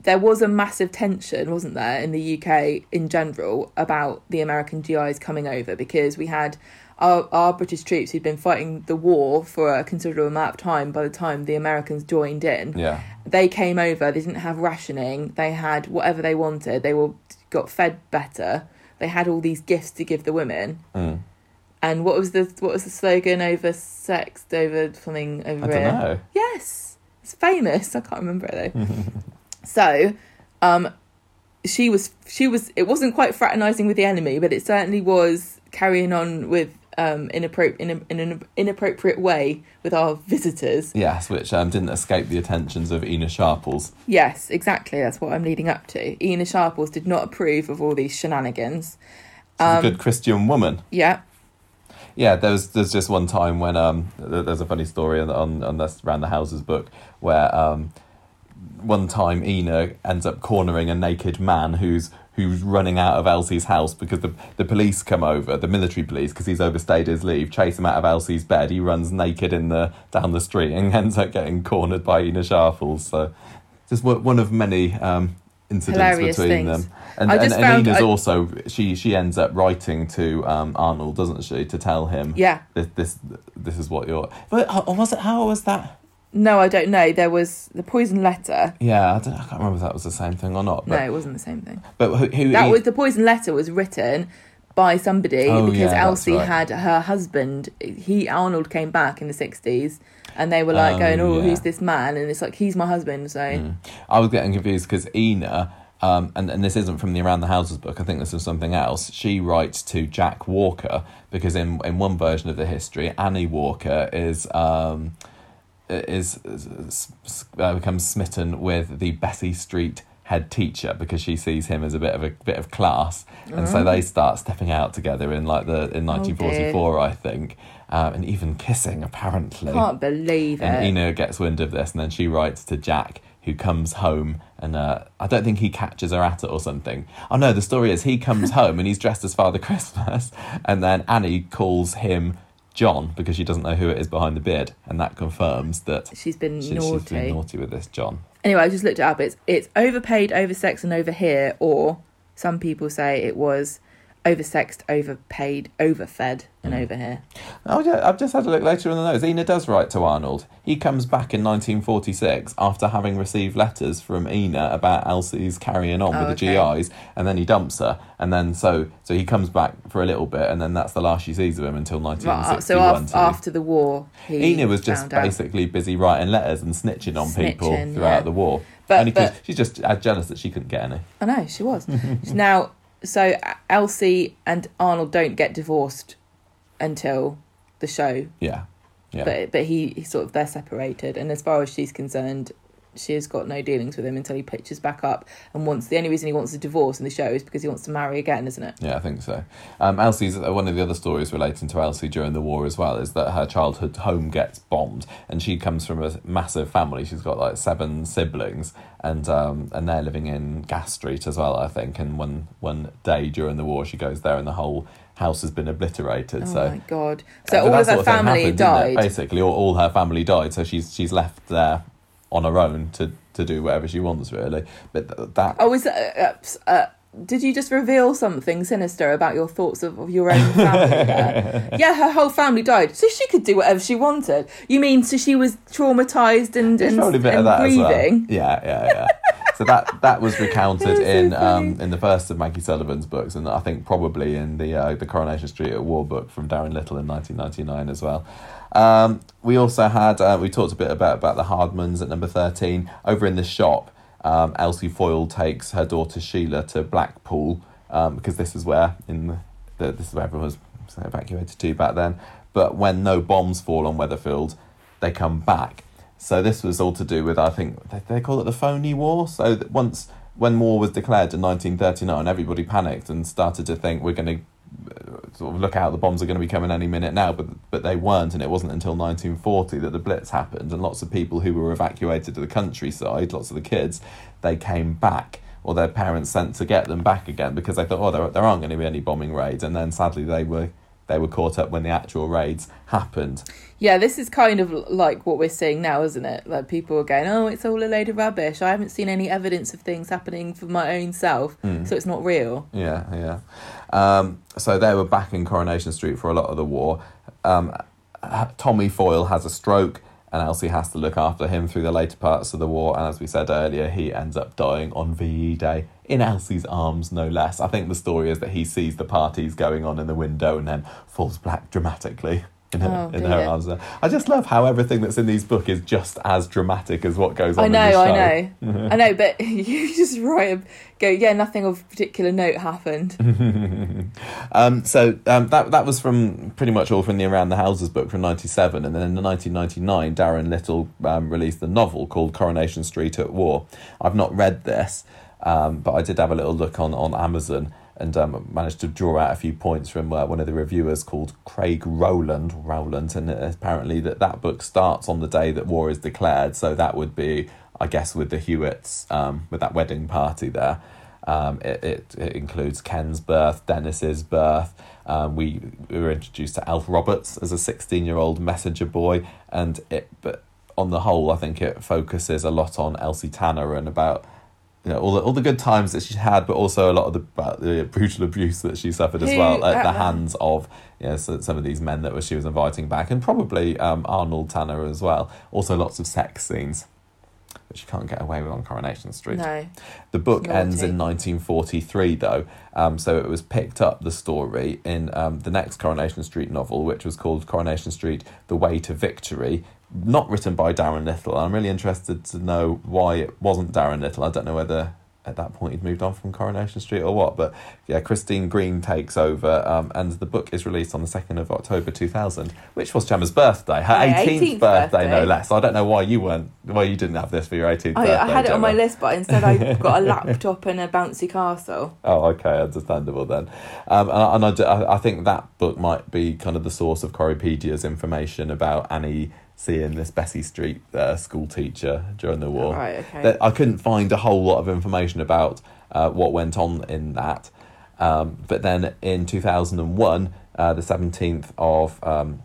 there was a massive tension, wasn't there, in the U K in general about the American G Is coming over, because we had our, our British troops who'd been fighting the war for a considerable amount of time by the time the Americans joined in. Yeah. They came over, they didn't have rationing, they had whatever they wanted, they were got fed better, they had all these gifts to give the women. Mm. And what was the what was the slogan? Over sexed, over something, over I don't it? know. Yes. It's famous. I can't remember it though. So, um she was she was it wasn't quite fraternising with the enemy, but it certainly was carrying on with Um, inappropri- in, in an inappropriate way with our visitors. Yes, which um, didn't escape the attentions of Ina Sharples. Yes, exactly. That's what I'm leading up to. Ina Sharples did not approve of all these shenanigans. Um, She's a good Christian woman. Yeah. Yeah, there was, there's just one time when... Um, there's a funny story on, on, on this Round the Houses book where um, one time Ina ends up cornering a naked man who's... who's running out of Elsie's house because the, the police come over, the military police, because he's overstayed his leave, chase him out of Elsie's bed. He runs naked in the down the street and ends up getting cornered by Ina Sharples. So just one of many um, incidents Hilarious between things. them. And, and, and Ina's I... also, she, she ends up writing to um, Arnold, doesn't she, to tell him, yeah, this this, this is what you're... But how, was it, how was that... No, I don't know. There was the poison letter. Yeah, I, don't, I can't remember if that was the same thing or not. But, no, it wasn't the same thing. But who? who that he, was the poison letter was written by somebody oh, because yeah, Elsie right. had her husband. He Arnold came back in the sixties, and they were like um, going, "Oh, yeah. who's this man?" And it's like, "He's my husband." So mm. I was getting confused because Ina, um, and and this isn't from the Around the Houses book. I think this is something else. She writes to Jack Walker because in in one version of the history, Annie Walker is. Um, Is, is uh, becomes smitten with the Bessie Street head teacher because she sees him as a bit of a bit of class, and mm. so they start stepping out together in like the in nineteen forty-four, oh, I think, um, and even kissing apparently. Can't believe and it. And Ina gets wind of this, and then she writes to Jack, who comes home, and uh, I don't think he catches her at it or something. Oh no, the story is he comes home and he's dressed as Father Christmas, and then Annie calls him John, because she doesn't know who it is behind the beard, and that confirms that she's been she, naughty. She's been naughty with this John. Anyway, I just looked it up. It's it's overpaid, oversexed, and overhere, or some people say it was oversexed, overpaid, overfed, and mm. overhere. Oh yeah, I've just had a look later on the notes. Ina does write to Arnold. He comes back in nineteen forty-six after having received letters from Ina about Elsie's carrying on oh, with the okay. G Is, and then he dumps her. And then so so he comes back for a little bit, and then that's the last she sees of him until nineteen sixty-one. Right, so after, after the war, he Ina was just basically out. busy writing letters and snitching on snitching, people throughout yeah. the war. But, Only but she's just jealous that she couldn't get any. I know she was. Now, so Elsie and Arnold don't get divorced until the show. Yeah, yeah. But but he, he sort of they're separated, and as far as she's concerned, she has got no dealings with him until he pitches back up and wants... The only reason he wants a divorce in the show is because he wants to marry again, isn't it? Yeah, I think so. Um, Elsie's... One of the other stories relating to Elsie during the war as well is that her childhood home gets bombed, and she comes from a massive family. She's got, like, seven siblings, and um, and they're living in Gas Street as well, I think, and one, one day during the war she goes there and the whole... house has been obliterated. Oh so. my god! So all of her family happened, died. Basically, all, all her family died. So she's she's left there on her own to, to do whatever she wants, really. But th- that. Oh, is that, uh, uh, did you just reveal something sinister about your thoughts of, of your own family? There? Yeah, her whole family died, so she could do whatever she wanted. You mean so she was traumatised and There's and, probably a bit and of that grieving? As well. Yeah, yeah, yeah. So that, that was recounted in so um, in the first of Maggie Sullivan's books, and I think probably in the uh, the Coronation Street at War book from Darren Little in nineteen ninety-nine as well. Um, we also had, uh, we talked a bit about, about the Hardmans at number thirteen. Over in the shop, um, Elsie Foyle takes her daughter Sheila to Blackpool, um, because this is where in the, the, this is where everyone was evacuated to back then. But when no bombs fall on Weatherfield, they come back. So this was all to do with, I think, they, they call it the phony war. So that once, when war was declared in nineteen thirty-nine, everybody panicked and started to think, we're going to sort of look out, the bombs are going to be coming any minute now, but but they weren't, and it wasn't until nineteen forty that the Blitz happened, and lots of people who were evacuated to the countryside, lots of the kids, they came back, or their parents sent to get them back again, because they thought, oh, there, there aren't going to be any bombing raids, and then sadly they were... They were caught up when the actual raids happened. Yeah, this is kind of like what we're seeing now, isn't it? Like people are going, oh, it's all a load of rubbish. I haven't seen any evidence of things happening for my own self, mm. so it's not real. Yeah, yeah. Um, so they were back in Coronation Street for a lot of the war. Um, Tommy Foyle has a stroke, and Elsie has to look after him through the later parts of the war. And as we said earlier, he ends up dying on V E Day, in Elsie's arms, no less. I think the story is that he sees the parties going on in the window and then falls back dramatically in her, oh, in her arms. I just love how everything that's in these books is just as dramatic as what goes on I know, in the show. I know, I know. I know, but you just write... Go, yeah, nothing of particular note happened. um, so um, that that was from pretty much all from the Around the Houses book from ninety-seven. And then in nineteen ninety-nine, Darren Little um, released a novel called Coronation Street at War. I've not read this, um, but I did have a little look on, on Amazon and um, managed to draw out a few points from uh, one of the reviewers called Craig Rowland. Rowland, and apparently that, that book starts on the day that war is declared. So that would be... I guess with the Hewitts, um, with that wedding party there, um, it, it, it includes Ken's birth, Dennis's birth. Um, we, we were introduced to Alf Roberts as a sixteen-year-old messenger boy, and it. But on the whole, I think it focuses a lot on Elsie Tanner and about you know all the all the good times that she had, but also a lot of the uh, the brutal abuse that she suffered Who, as well at the hands of you know, so, some of these men that was, she was inviting back, and probably um, Arnold Tanner as well. Also, lots of sex scenes, which you can't get away with on Coronation Street. No. The book Naughty. Ends in nineteen forty-three, though, um, so it was picked up, the story, in um, the next Coronation Street novel, which was called Coronation Street, The Way to Victory, not written by Darren Little. I'm really interested to know why it wasn't Darren Little. I don't know whether at that point he'd moved on from Coronation Street or what, but yeah, Christine Green takes over, um, and the book is released on the second of October two thousand, which was Gemma's birthday, her yeah, eighteenth, eighteenth birthday, birthday no less. I don't know why you weren't why you didn't have this for your eighteenth I, birthday. I had it Gemma. On my list, but instead I got a laptop and a bouncy castle. Oh, okay, understandable then. Um, and I, and I, I think that book might be kind of the source of Corripedia's information about Annie seeing this Bessie Street uh, school teacher during the war. Right, okay. I couldn't find a whole lot of information about uh, what went on in that. Um, but then in two thousand one, uh, the seventeenth of um,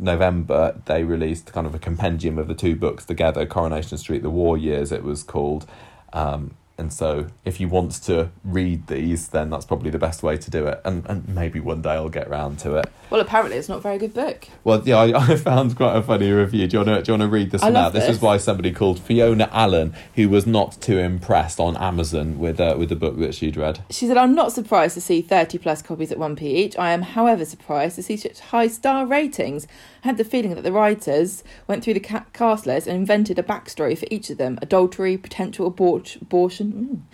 November, they released kind of a compendium of the two books together, Coronation Street, The War Years, it was called. Um, and so if you want to read these, then that's probably the best way to do it. And, and maybe one day I'll get round to it. Well, apparently it's not a very good book. Well, yeah, I, I found quite a funny review. Do you want to, do you want to read this I one out? This. this is by somebody called Fiona Allen, who was not too impressed on Amazon with uh, with the book that she'd read. She said, I'm not surprised to see thirty-plus copies at one p each. I am, however, surprised to see such high star ratings. I had the feeling that the writers went through the ca- cast list and invented a backstory for each of them. Adultery, potential abort- abortion,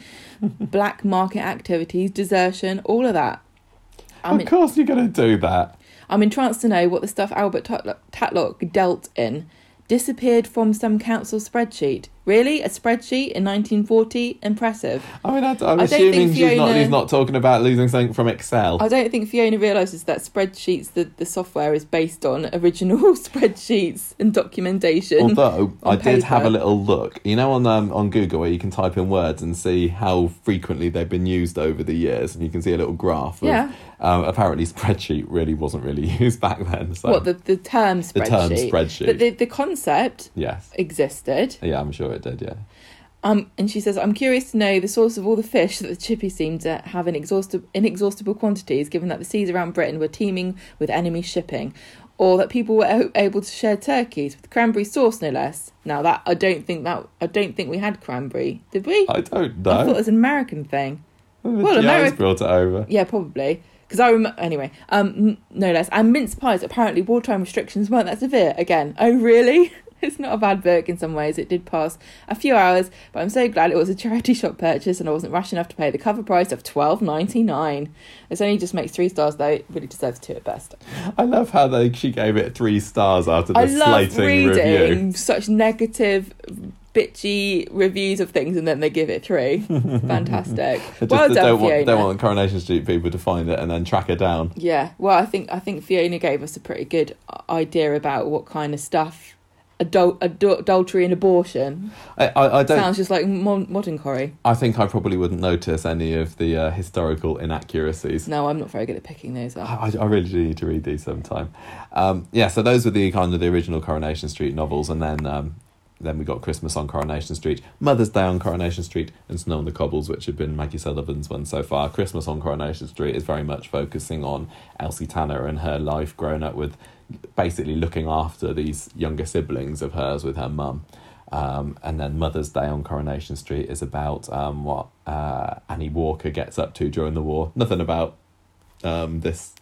mm, black market activities, desertion, all of that. I'm of course in- you're going to do that. I'm entranced to know what the stuff Albert Tatlock dealt in. Disappeared from some council spreadsheet. Really? A spreadsheet in nineteen forty? Impressive. I mean, I, I'm I assuming Fiona, she's not, he's not talking about losing something from Excel. I don't think Fiona realises that spreadsheets, the, the software is based on original spreadsheets and documentation. Although, I paper. did have a little look. You know, on um, on Google where you can type in words and see how frequently they've been used over the years, and you can see a little graph of... Yeah. Um, apparently spreadsheet really wasn't really used back then. So. What, the, the term spreadsheet? The term spreadsheet. But the, the concept yes. existed. Yeah, I'm sure it did, yeah. Um, and she says, I'm curious to know the source of all the fish that the chippies seem to have in inexhaustible, inexhaustible quantities, given that the seas around Britain were teeming with enemy shipping, or that people were able to share turkeys with cranberry sauce, no less. Now, that I don't think that I don't think we had cranberry, did we? I don't know. I thought it was an American thing. Well, the well, America brought it over. Yeah, probably. Because I remember, anyway, um, no less. And mince pies, apparently wartime restrictions weren't that severe. Again, oh really? It's not a bad book in some ways. It did pass a few hours, but I'm so glad it was a charity shop purchase and I wasn't rash enough to pay the cover price of twelve ninety-nine. This only just makes three stars, though. It really deserves two at best. I love how they, she gave it three stars after the slating review. I love reading such negative... bitchy reviews of things and then they give it three. Fantastic. Just, well done, don't Fiona. Want, don't want Coronation Street people to find it and then track her down. Yeah, well, I think I think Fiona gave us a pretty good idea about what kind of stuff adul- adul- adultery and abortion. I, I, I don't, sounds just like mo- modern Corrie. I think I probably wouldn't notice any of the uh, historical inaccuracies. No, I'm not very good at picking those up. I, I really do need to read these sometime. Um, yeah, so those were the kind of the original Coronation Street novels, and then. Um, Then we got Christmas on Coronation Street, Mother's Day on Coronation Street, and Snow on the Cobbles, which have been Maggie Sullivan's ones so far. Christmas on Coronation Street is very much focusing on Elsie Tanner and her life growing up with basically looking after these younger siblings of hers with her mum. Um, and then Mother's Day on Coronation Street is about um, what uh, Annie Walker gets up to during the war. Nothing about um, this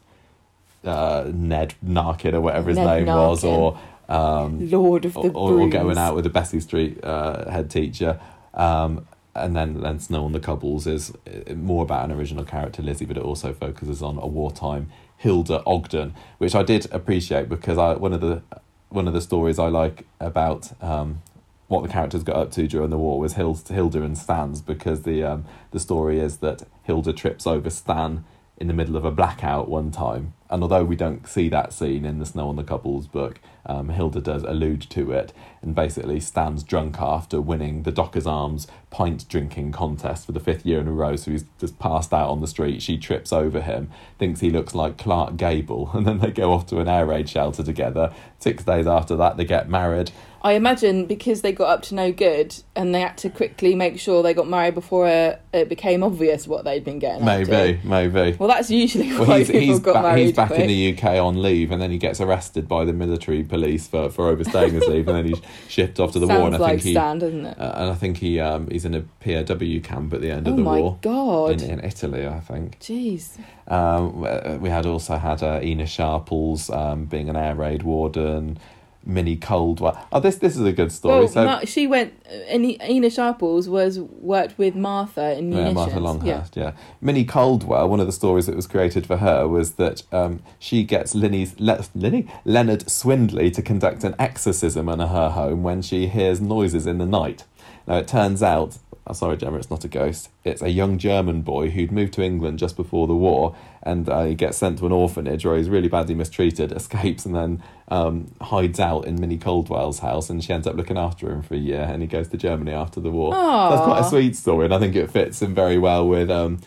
uh, Ned Narkin or whatever his Ned name Narkin. was, or... Um, Lord of the or, or going out with the Bessie Street uh, head teacher, um, and then, then Snow on the Cobbles is more about an original character, Lizzie, but it also focuses on a wartime Hilda Ogden, which I did appreciate because I one of the one of the stories I like about um, what the characters got up to during the war was Hilda and Stan's, because the um, the story is that Hilda trips over Stan in the middle of a blackout one time. And although we don't see that scene in the Snow on the Cobbles book, um, Hilda does allude to it. And basically Stan's drunk after winning the Dockers Arms pint drinking contest for the fifth year in a row. So he's just passed out on the street. She trips over him, thinks he looks like Clark Gable. And then they go off to an air raid shelter together. Six days after that, they get married. I imagine because they got up to no good and they had to quickly make sure they got married before uh, it became obvious what they'd been getting maybe, up to. Maybe, maybe. Well, that's usually well, why he's, people he's got ba- married. He's back in the U K on leave, and then he gets arrested by the military police for, for overstaying his leave, and then he's shipped off to the Sounds war. And I like think he, Stan, doesn't it? Uh, and I think he um, he's in a P O W camp at the end oh of the war. Oh my God! In, in Italy, I think. Jeez. Um, we had also had uh, Ina Sharples um, being an air raid warden. Minnie Caldwell. Oh, this this is a good story. Well, so Mar- she went. And Ina Sharples was worked with Martha in munitions. Yeah, Martha Longhurst. Yeah. yeah, Minnie Caldwell. One of the stories that was created for her was that um, she gets Linny's Le- Linny Leonard Swindley to conduct an exorcism in her home when she hears noises in the night. Now it turns out. Oh, sorry, Gemma, it's not a ghost. It's a young German boy who'd moved to England just before the war, and uh, he gets sent to an orphanage where he's really badly mistreated, escapes, and then um, hides out in Minnie Caldwell's house, and she ends up looking after him for a year, and he goes to Germany after the war. Aww. That's quite a sweet story, and I think it fits in very well with um,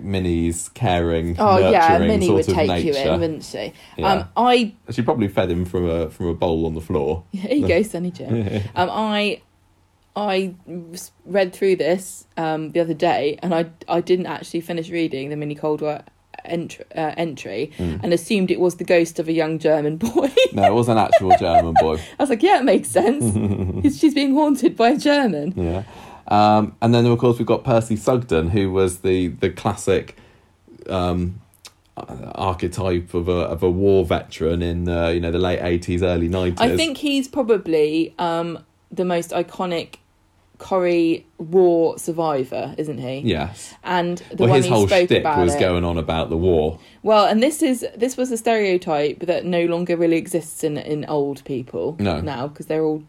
Minnie's caring, oh, nurturing yeah, Minnie sort of nature. Oh, yeah, Minnie would take you in, wouldn't she? Yeah. Um, I... She probably fed him from a, from a bowl on the floor. There you go, Sonny Jim. um, I... I read through this um, the other day, and I, I didn't actually finish reading the Minnie Caldwell ent- uh, entry mm. and assumed it was the ghost of a young German boy. No, it was an actual German boy. I was like, yeah, it makes sense. She's being haunted by a German. Yeah. Um, and then, of course, we've got Percy Sugden, who was the, the classic... Um, archetype of a of a war veteran in uh, you know the late eighties, early nineties. I think he's probably um, the most iconic... Corrie war survivor, isn't he? Yes. And the well, one his who whole spoke shtick about was it. Going on about the war. Well, and this is this was a stereotype that no longer really exists in in old people no. now, because they're all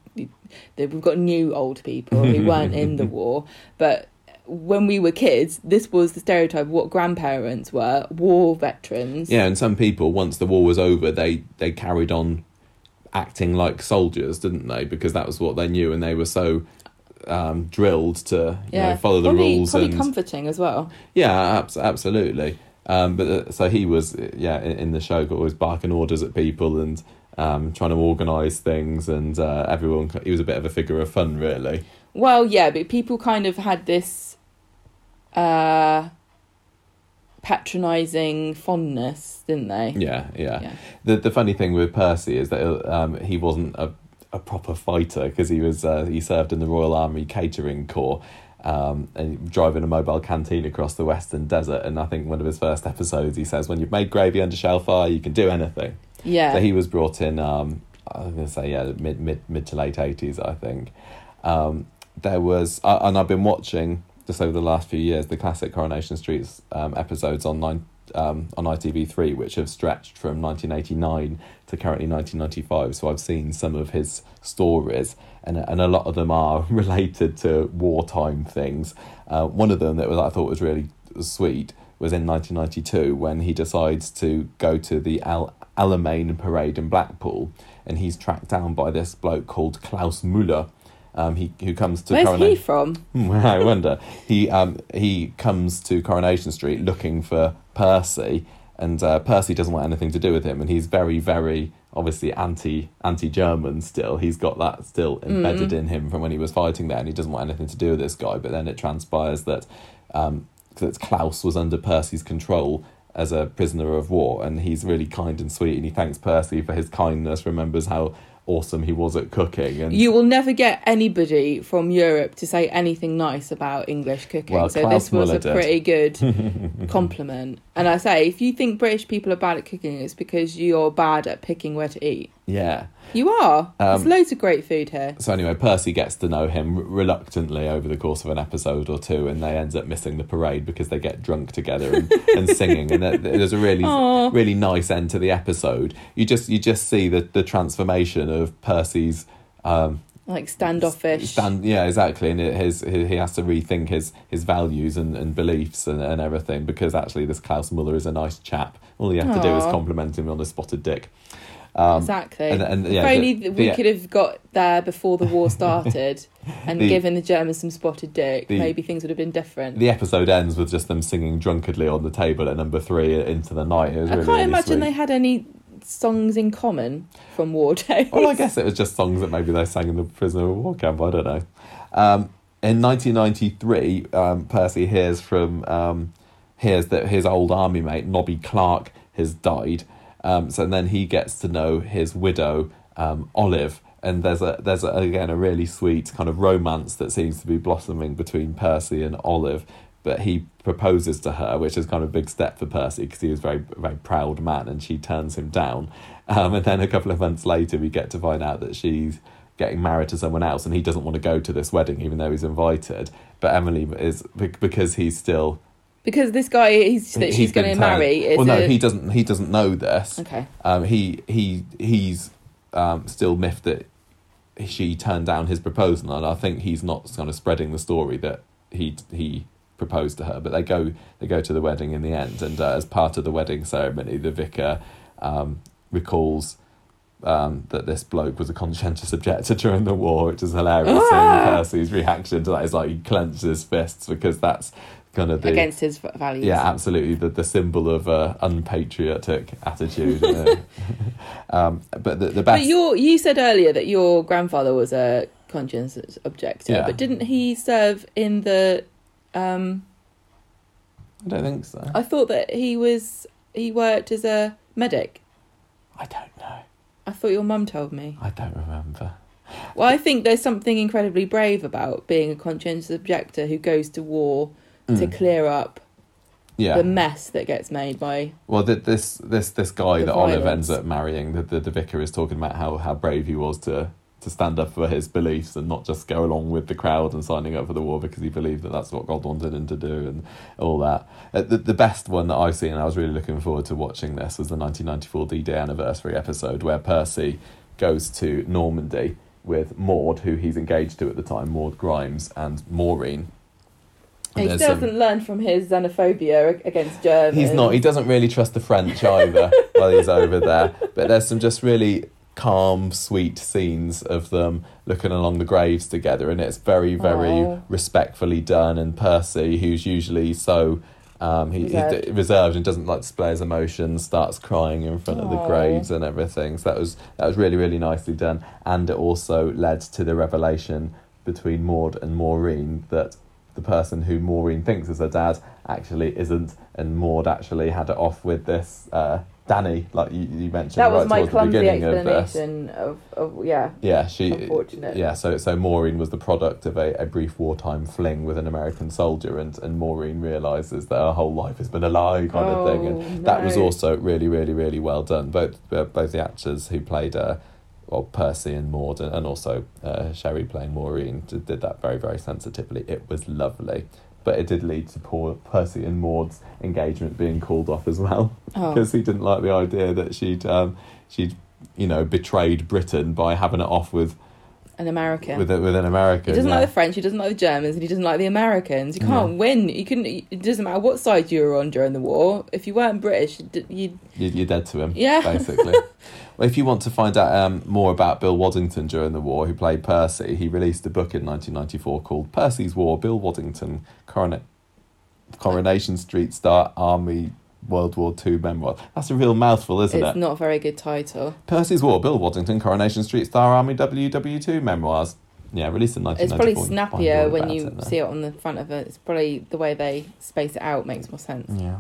we've got new old people who weren't in the war, but when we were kids, this was the stereotype of what grandparents were, war veterans. Yeah, and some people, once the war was over, they, they carried on acting like soldiers, didn't they? Because that was what they knew, and they were so um, drilled to you yeah. know, follow the probably, rules. Probably and comforting as well. Yeah, ab- absolutely. Um, but uh, so he was, yeah, in, in the show, always barking orders at people and um, trying to organise things, and uh, everyone. He was a bit of a figure of fun, really. Well, yeah, but people kind of had this uh, patronising fondness, didn't they? Yeah, yeah, yeah. The the funny thing with Percy is that um, he wasn't a, a proper fighter, because he was uh, he served in the Royal Army Catering Corps. Um, and driving a mobile canteen across the western desert, and I think one of his first episodes he says, when you've made gravy under shell fire, you can do anything. Yeah. So he was brought in, um, I was going to say, yeah, mid, mid mid to late eighties, I think. Um, there was, uh, and I've been watching, just over the last few years, the classic Coronation Street um, episodes on nine, um, on I T V three, which have stretched from nineteen eighty-nine to currently nineteen ninety-five, so I've seen some of his stories. And and a lot of them are related to wartime things. Uh, one of them that was, I thought was really sweet was in nineteen ninety-two, when he decides to go to the Al- Alamein parade in Blackpool, and he's tracked down by this bloke called Klaus Müller, um, he who comes to Where's Coronation. He from? I wonder. He um he comes to Coronation Street looking for Percy, and uh, Percy doesn't want anything to do with him, and he's very very. Obviously anti, anti-German still. He's got that still embedded mm. in him from when he was fighting there, and he doesn't want anything to do with this guy. But then it transpires that, um, that Klaus was under Percy's control as a prisoner of war, and he's really kind and sweet, and he thanks Percy for his kindness, remembers how awesome he was at cooking. And you will never get anybody from Europe to say anything nice about English cooking, well, so Klaus this was Muller a did. Pretty good compliment. And I say, if you think British people are bad at cooking, it's because you're bad at picking where to eat. Yeah, you are. Um, there's loads of great food here. So anyway, Percy gets to know him reluctantly over the course of an episode or two, and they end up missing the parade because they get drunk together and, and singing, and there's a really Aww. really nice end to the episode. You just you just see the the transformation of Percy's um like standoffish stand yeah exactly and it, his, his he has to rethink his his values and, and beliefs and, and everything, because actually this Klaus Müller is a nice chap. All you have Aww. to do is compliment him on his spotted dick. Um, exactly. And, and, yeah, if only the, we the, could have got there before the war started and the, given the Germans some spotted dick, the, maybe things would have been different. The episode ends with just them singing drunkenly on the table at number three into the night. It was I really, can't really imagine sweet. They had any songs in common from war days. Well, I guess it was just songs that maybe they sang in the prisoner of war camp. I don't know. Um, in nineteen ninety-three, um, Percy hears from um, hears that his old army mate Nobby Clark has died. Um, so and then he gets to know his widow, um, Olive, and there's a there's a, again a really sweet kind of romance that seems to be blossoming between Percy and Olive. But he proposes to her, which is kind of a big step for Percy because he was a very very proud man, and she turns him down. Um, and then a couple of months later, we get to find out that she's getting married to someone else, and he doesn't want to go to this wedding, even though he's invited. But Emily is because he's still. Because this guy he's, that he's she's going to marry is well, no, a... he doesn't. He doesn't know this. Okay. Um. He he he's um still miffed that she turned down his proposal, and I think he's not kind of spreading the story that he he proposed to her. But they go they go to the wedding in the end, and uh, as part of the wedding ceremony, the vicar um recalls. Um, that this bloke was a conscientious objector during the war, which is hilarious. Ah! And Percy's reaction to that is like he clenches his fists, because that's kind of the... Against his values. Yeah, absolutely. The, the symbol of uh, unpatriotic attitude. You know? um, but the, the best... But you're, you said earlier that your grandfather was a conscientious objector, yeah. But didn't he serve in the... Um... I don't think so. I thought that he was... He worked as a medic. I don't know. I thought your mum told me. I don't remember. Well, I think there's something incredibly brave about being a conscientious objector who goes to war mm. to clear up yeah. the mess that gets made by... Well, the, this this this guy that violence. Olive ends up marrying, the, the, the vicar is talking about how, how brave he was to, to stand up for his beliefs and not just go along with the crowd and signing up for the war because he believed that that's what God wanted him to do and all that. The, the best one that I've seen, and I was really looking forward to watching this, was the nineteen ninety-four D-Day anniversary episode where Percy goes to Normandy with Maud, who he's engaged to at the time, Maud Grimes, and Maureen. And he doesn't um, learn from his xenophobia against Germans. He's not. He doesn't really trust the French either while he's over there. But there's some just really calm, sweet scenes of them looking along the graves together, and it's very, very Aww. respectfully done. And Percy, who's usually so um, he, reserved. He's reserved and doesn't like to display his emotions, starts crying in front Aww. of the graves and everything. So that was that was really, really nicely done. And it also led to the revelation between Maud and Maureen that the person who Maureen thinks is her dad actually isn't, and Maud actually had it off with this uh, Danny, like you, you mentioned. That was right my clumsy explanation of, of, of yeah. Yeah, she. Unfortunate. Yeah, so so Maureen was the product of a, a brief wartime fling with an American soldier, and, and Maureen realises that her whole life has been a lie, kind oh, of thing, and no. that was also really, really, really well done. Both both the actors who played uh, well, Percy and Maud, and also uh, Sherry playing Maureen, did that very, very sensitively. It was lovely. But it did lead to poor Percy and Maud's engagement being called off as well, because oh. he didn't like the idea that she'd, um, she'd, you know, betrayed Britain by having it off with an American. With, a, with an American. He doesn't yeah. like the French, he doesn't like the Germans, and he doesn't like the Americans. You can't yeah. win. You couldn't. It doesn't matter what side you were on during the war. If you weren't British, you'd... You're dead to him, yeah. basically. Well, if you want to find out um, more about Bill Waddington during the war, who played Percy, he released a book in nineteen ninety-four called Percy's War, Bill Waddington, Corona- Coronation Street Star Army... World War Two memoir. That's a real mouthful, isn't it's it? It's not a very good title. Percy's War, Bill Waddington, Coronation Street Star Army W W two memoirs. Yeah, released in nineteen ninety-four. It's probably snappier when you it, see it on the front of it. It's probably the way they space it out makes more sense. Yeah.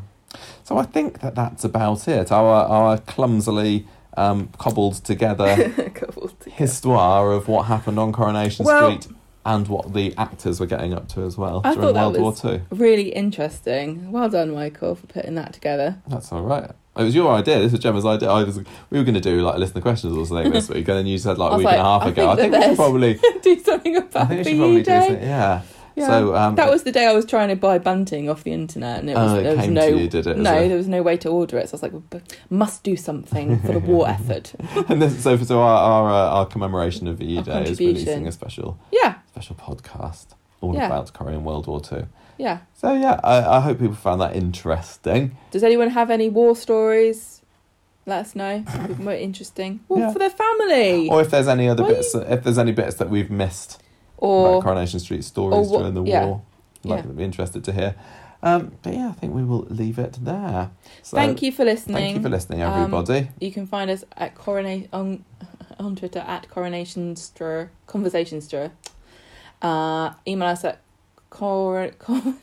So I think that that's about it. Our our clumsily um, cobbled together cobbled together. histoire of what happened on Coronation well, Street. And what the actors were getting up to as well I during World War Two. Really interesting. Well done, Michael, for putting that together. That's all right. It was your idea. This was Gemma's idea. I was, we were going to do like a list of questions or something this week, and then you said like a week like, and a half I ago. I think we should probably do something about the V E Day. I think we should probably do something. Yeah. Yeah. So um, that was the day I was trying to buy bunting off the internet, and it was, oh, it there was no you, did it, no it? there was no way to order it. So I was like, well, must do something for the war effort. And this, so so our our, uh, our commemoration of V E Day is releasing a special yeah special podcast all yeah. about Korean World War Two. Yeah. So yeah, I, I hope people found that interesting. Does anyone have any war stories? Let us know. It's more interesting. Well, yeah. for their family. Or if there's any other Why bits, you... if there's any bits that we've missed. Or like Coronation Street stories what, during the yeah, war. Like, yeah. I'd be interested to hear. Um, but yeah, I think we will leave it there. So, thank you for listening. Thank you for listening, everybody. Um, you can find us at Corona- on, on Twitter at Coronation Street, Conversation Street. Uh, email us at Cor- Con-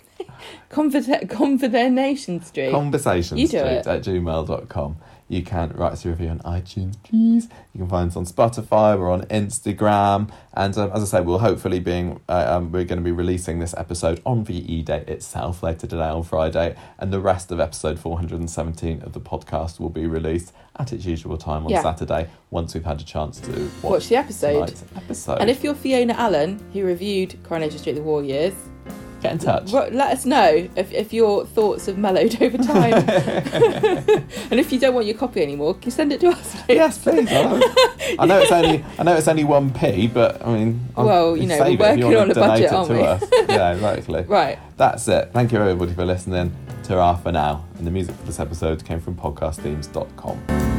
Conver- Conversation Street. Conversation you Street at gmail dot com. You can write us a review on iTunes, please. You can find us on Spotify. We're on Instagram. And um, as I say, we'll hopefully being uh, um, we're going to be releasing this episode on V E Day itself later today on Friday. And the rest of episode four hundred seventeen of the podcast will be released at its usual time on yeah. Saturday once we've had a chance to watch, watch the episode. episode. And if you're Fiona Allen, who reviewed Coronation Street: The War Years... Get in touch. Let us know if, if your thoughts have mellowed over time. And if you don't want your copy anymore, can you send it to us? Please? Yes, please. I know, I know it's only I know it's only one p, but I mean, I'll well, you know, we're working on a budget, aren't we? Yeah, exactly. Right. That's it. Thank you everybody for listening. Ta-ra for now. And the music for this episode came from podcast themes dot com.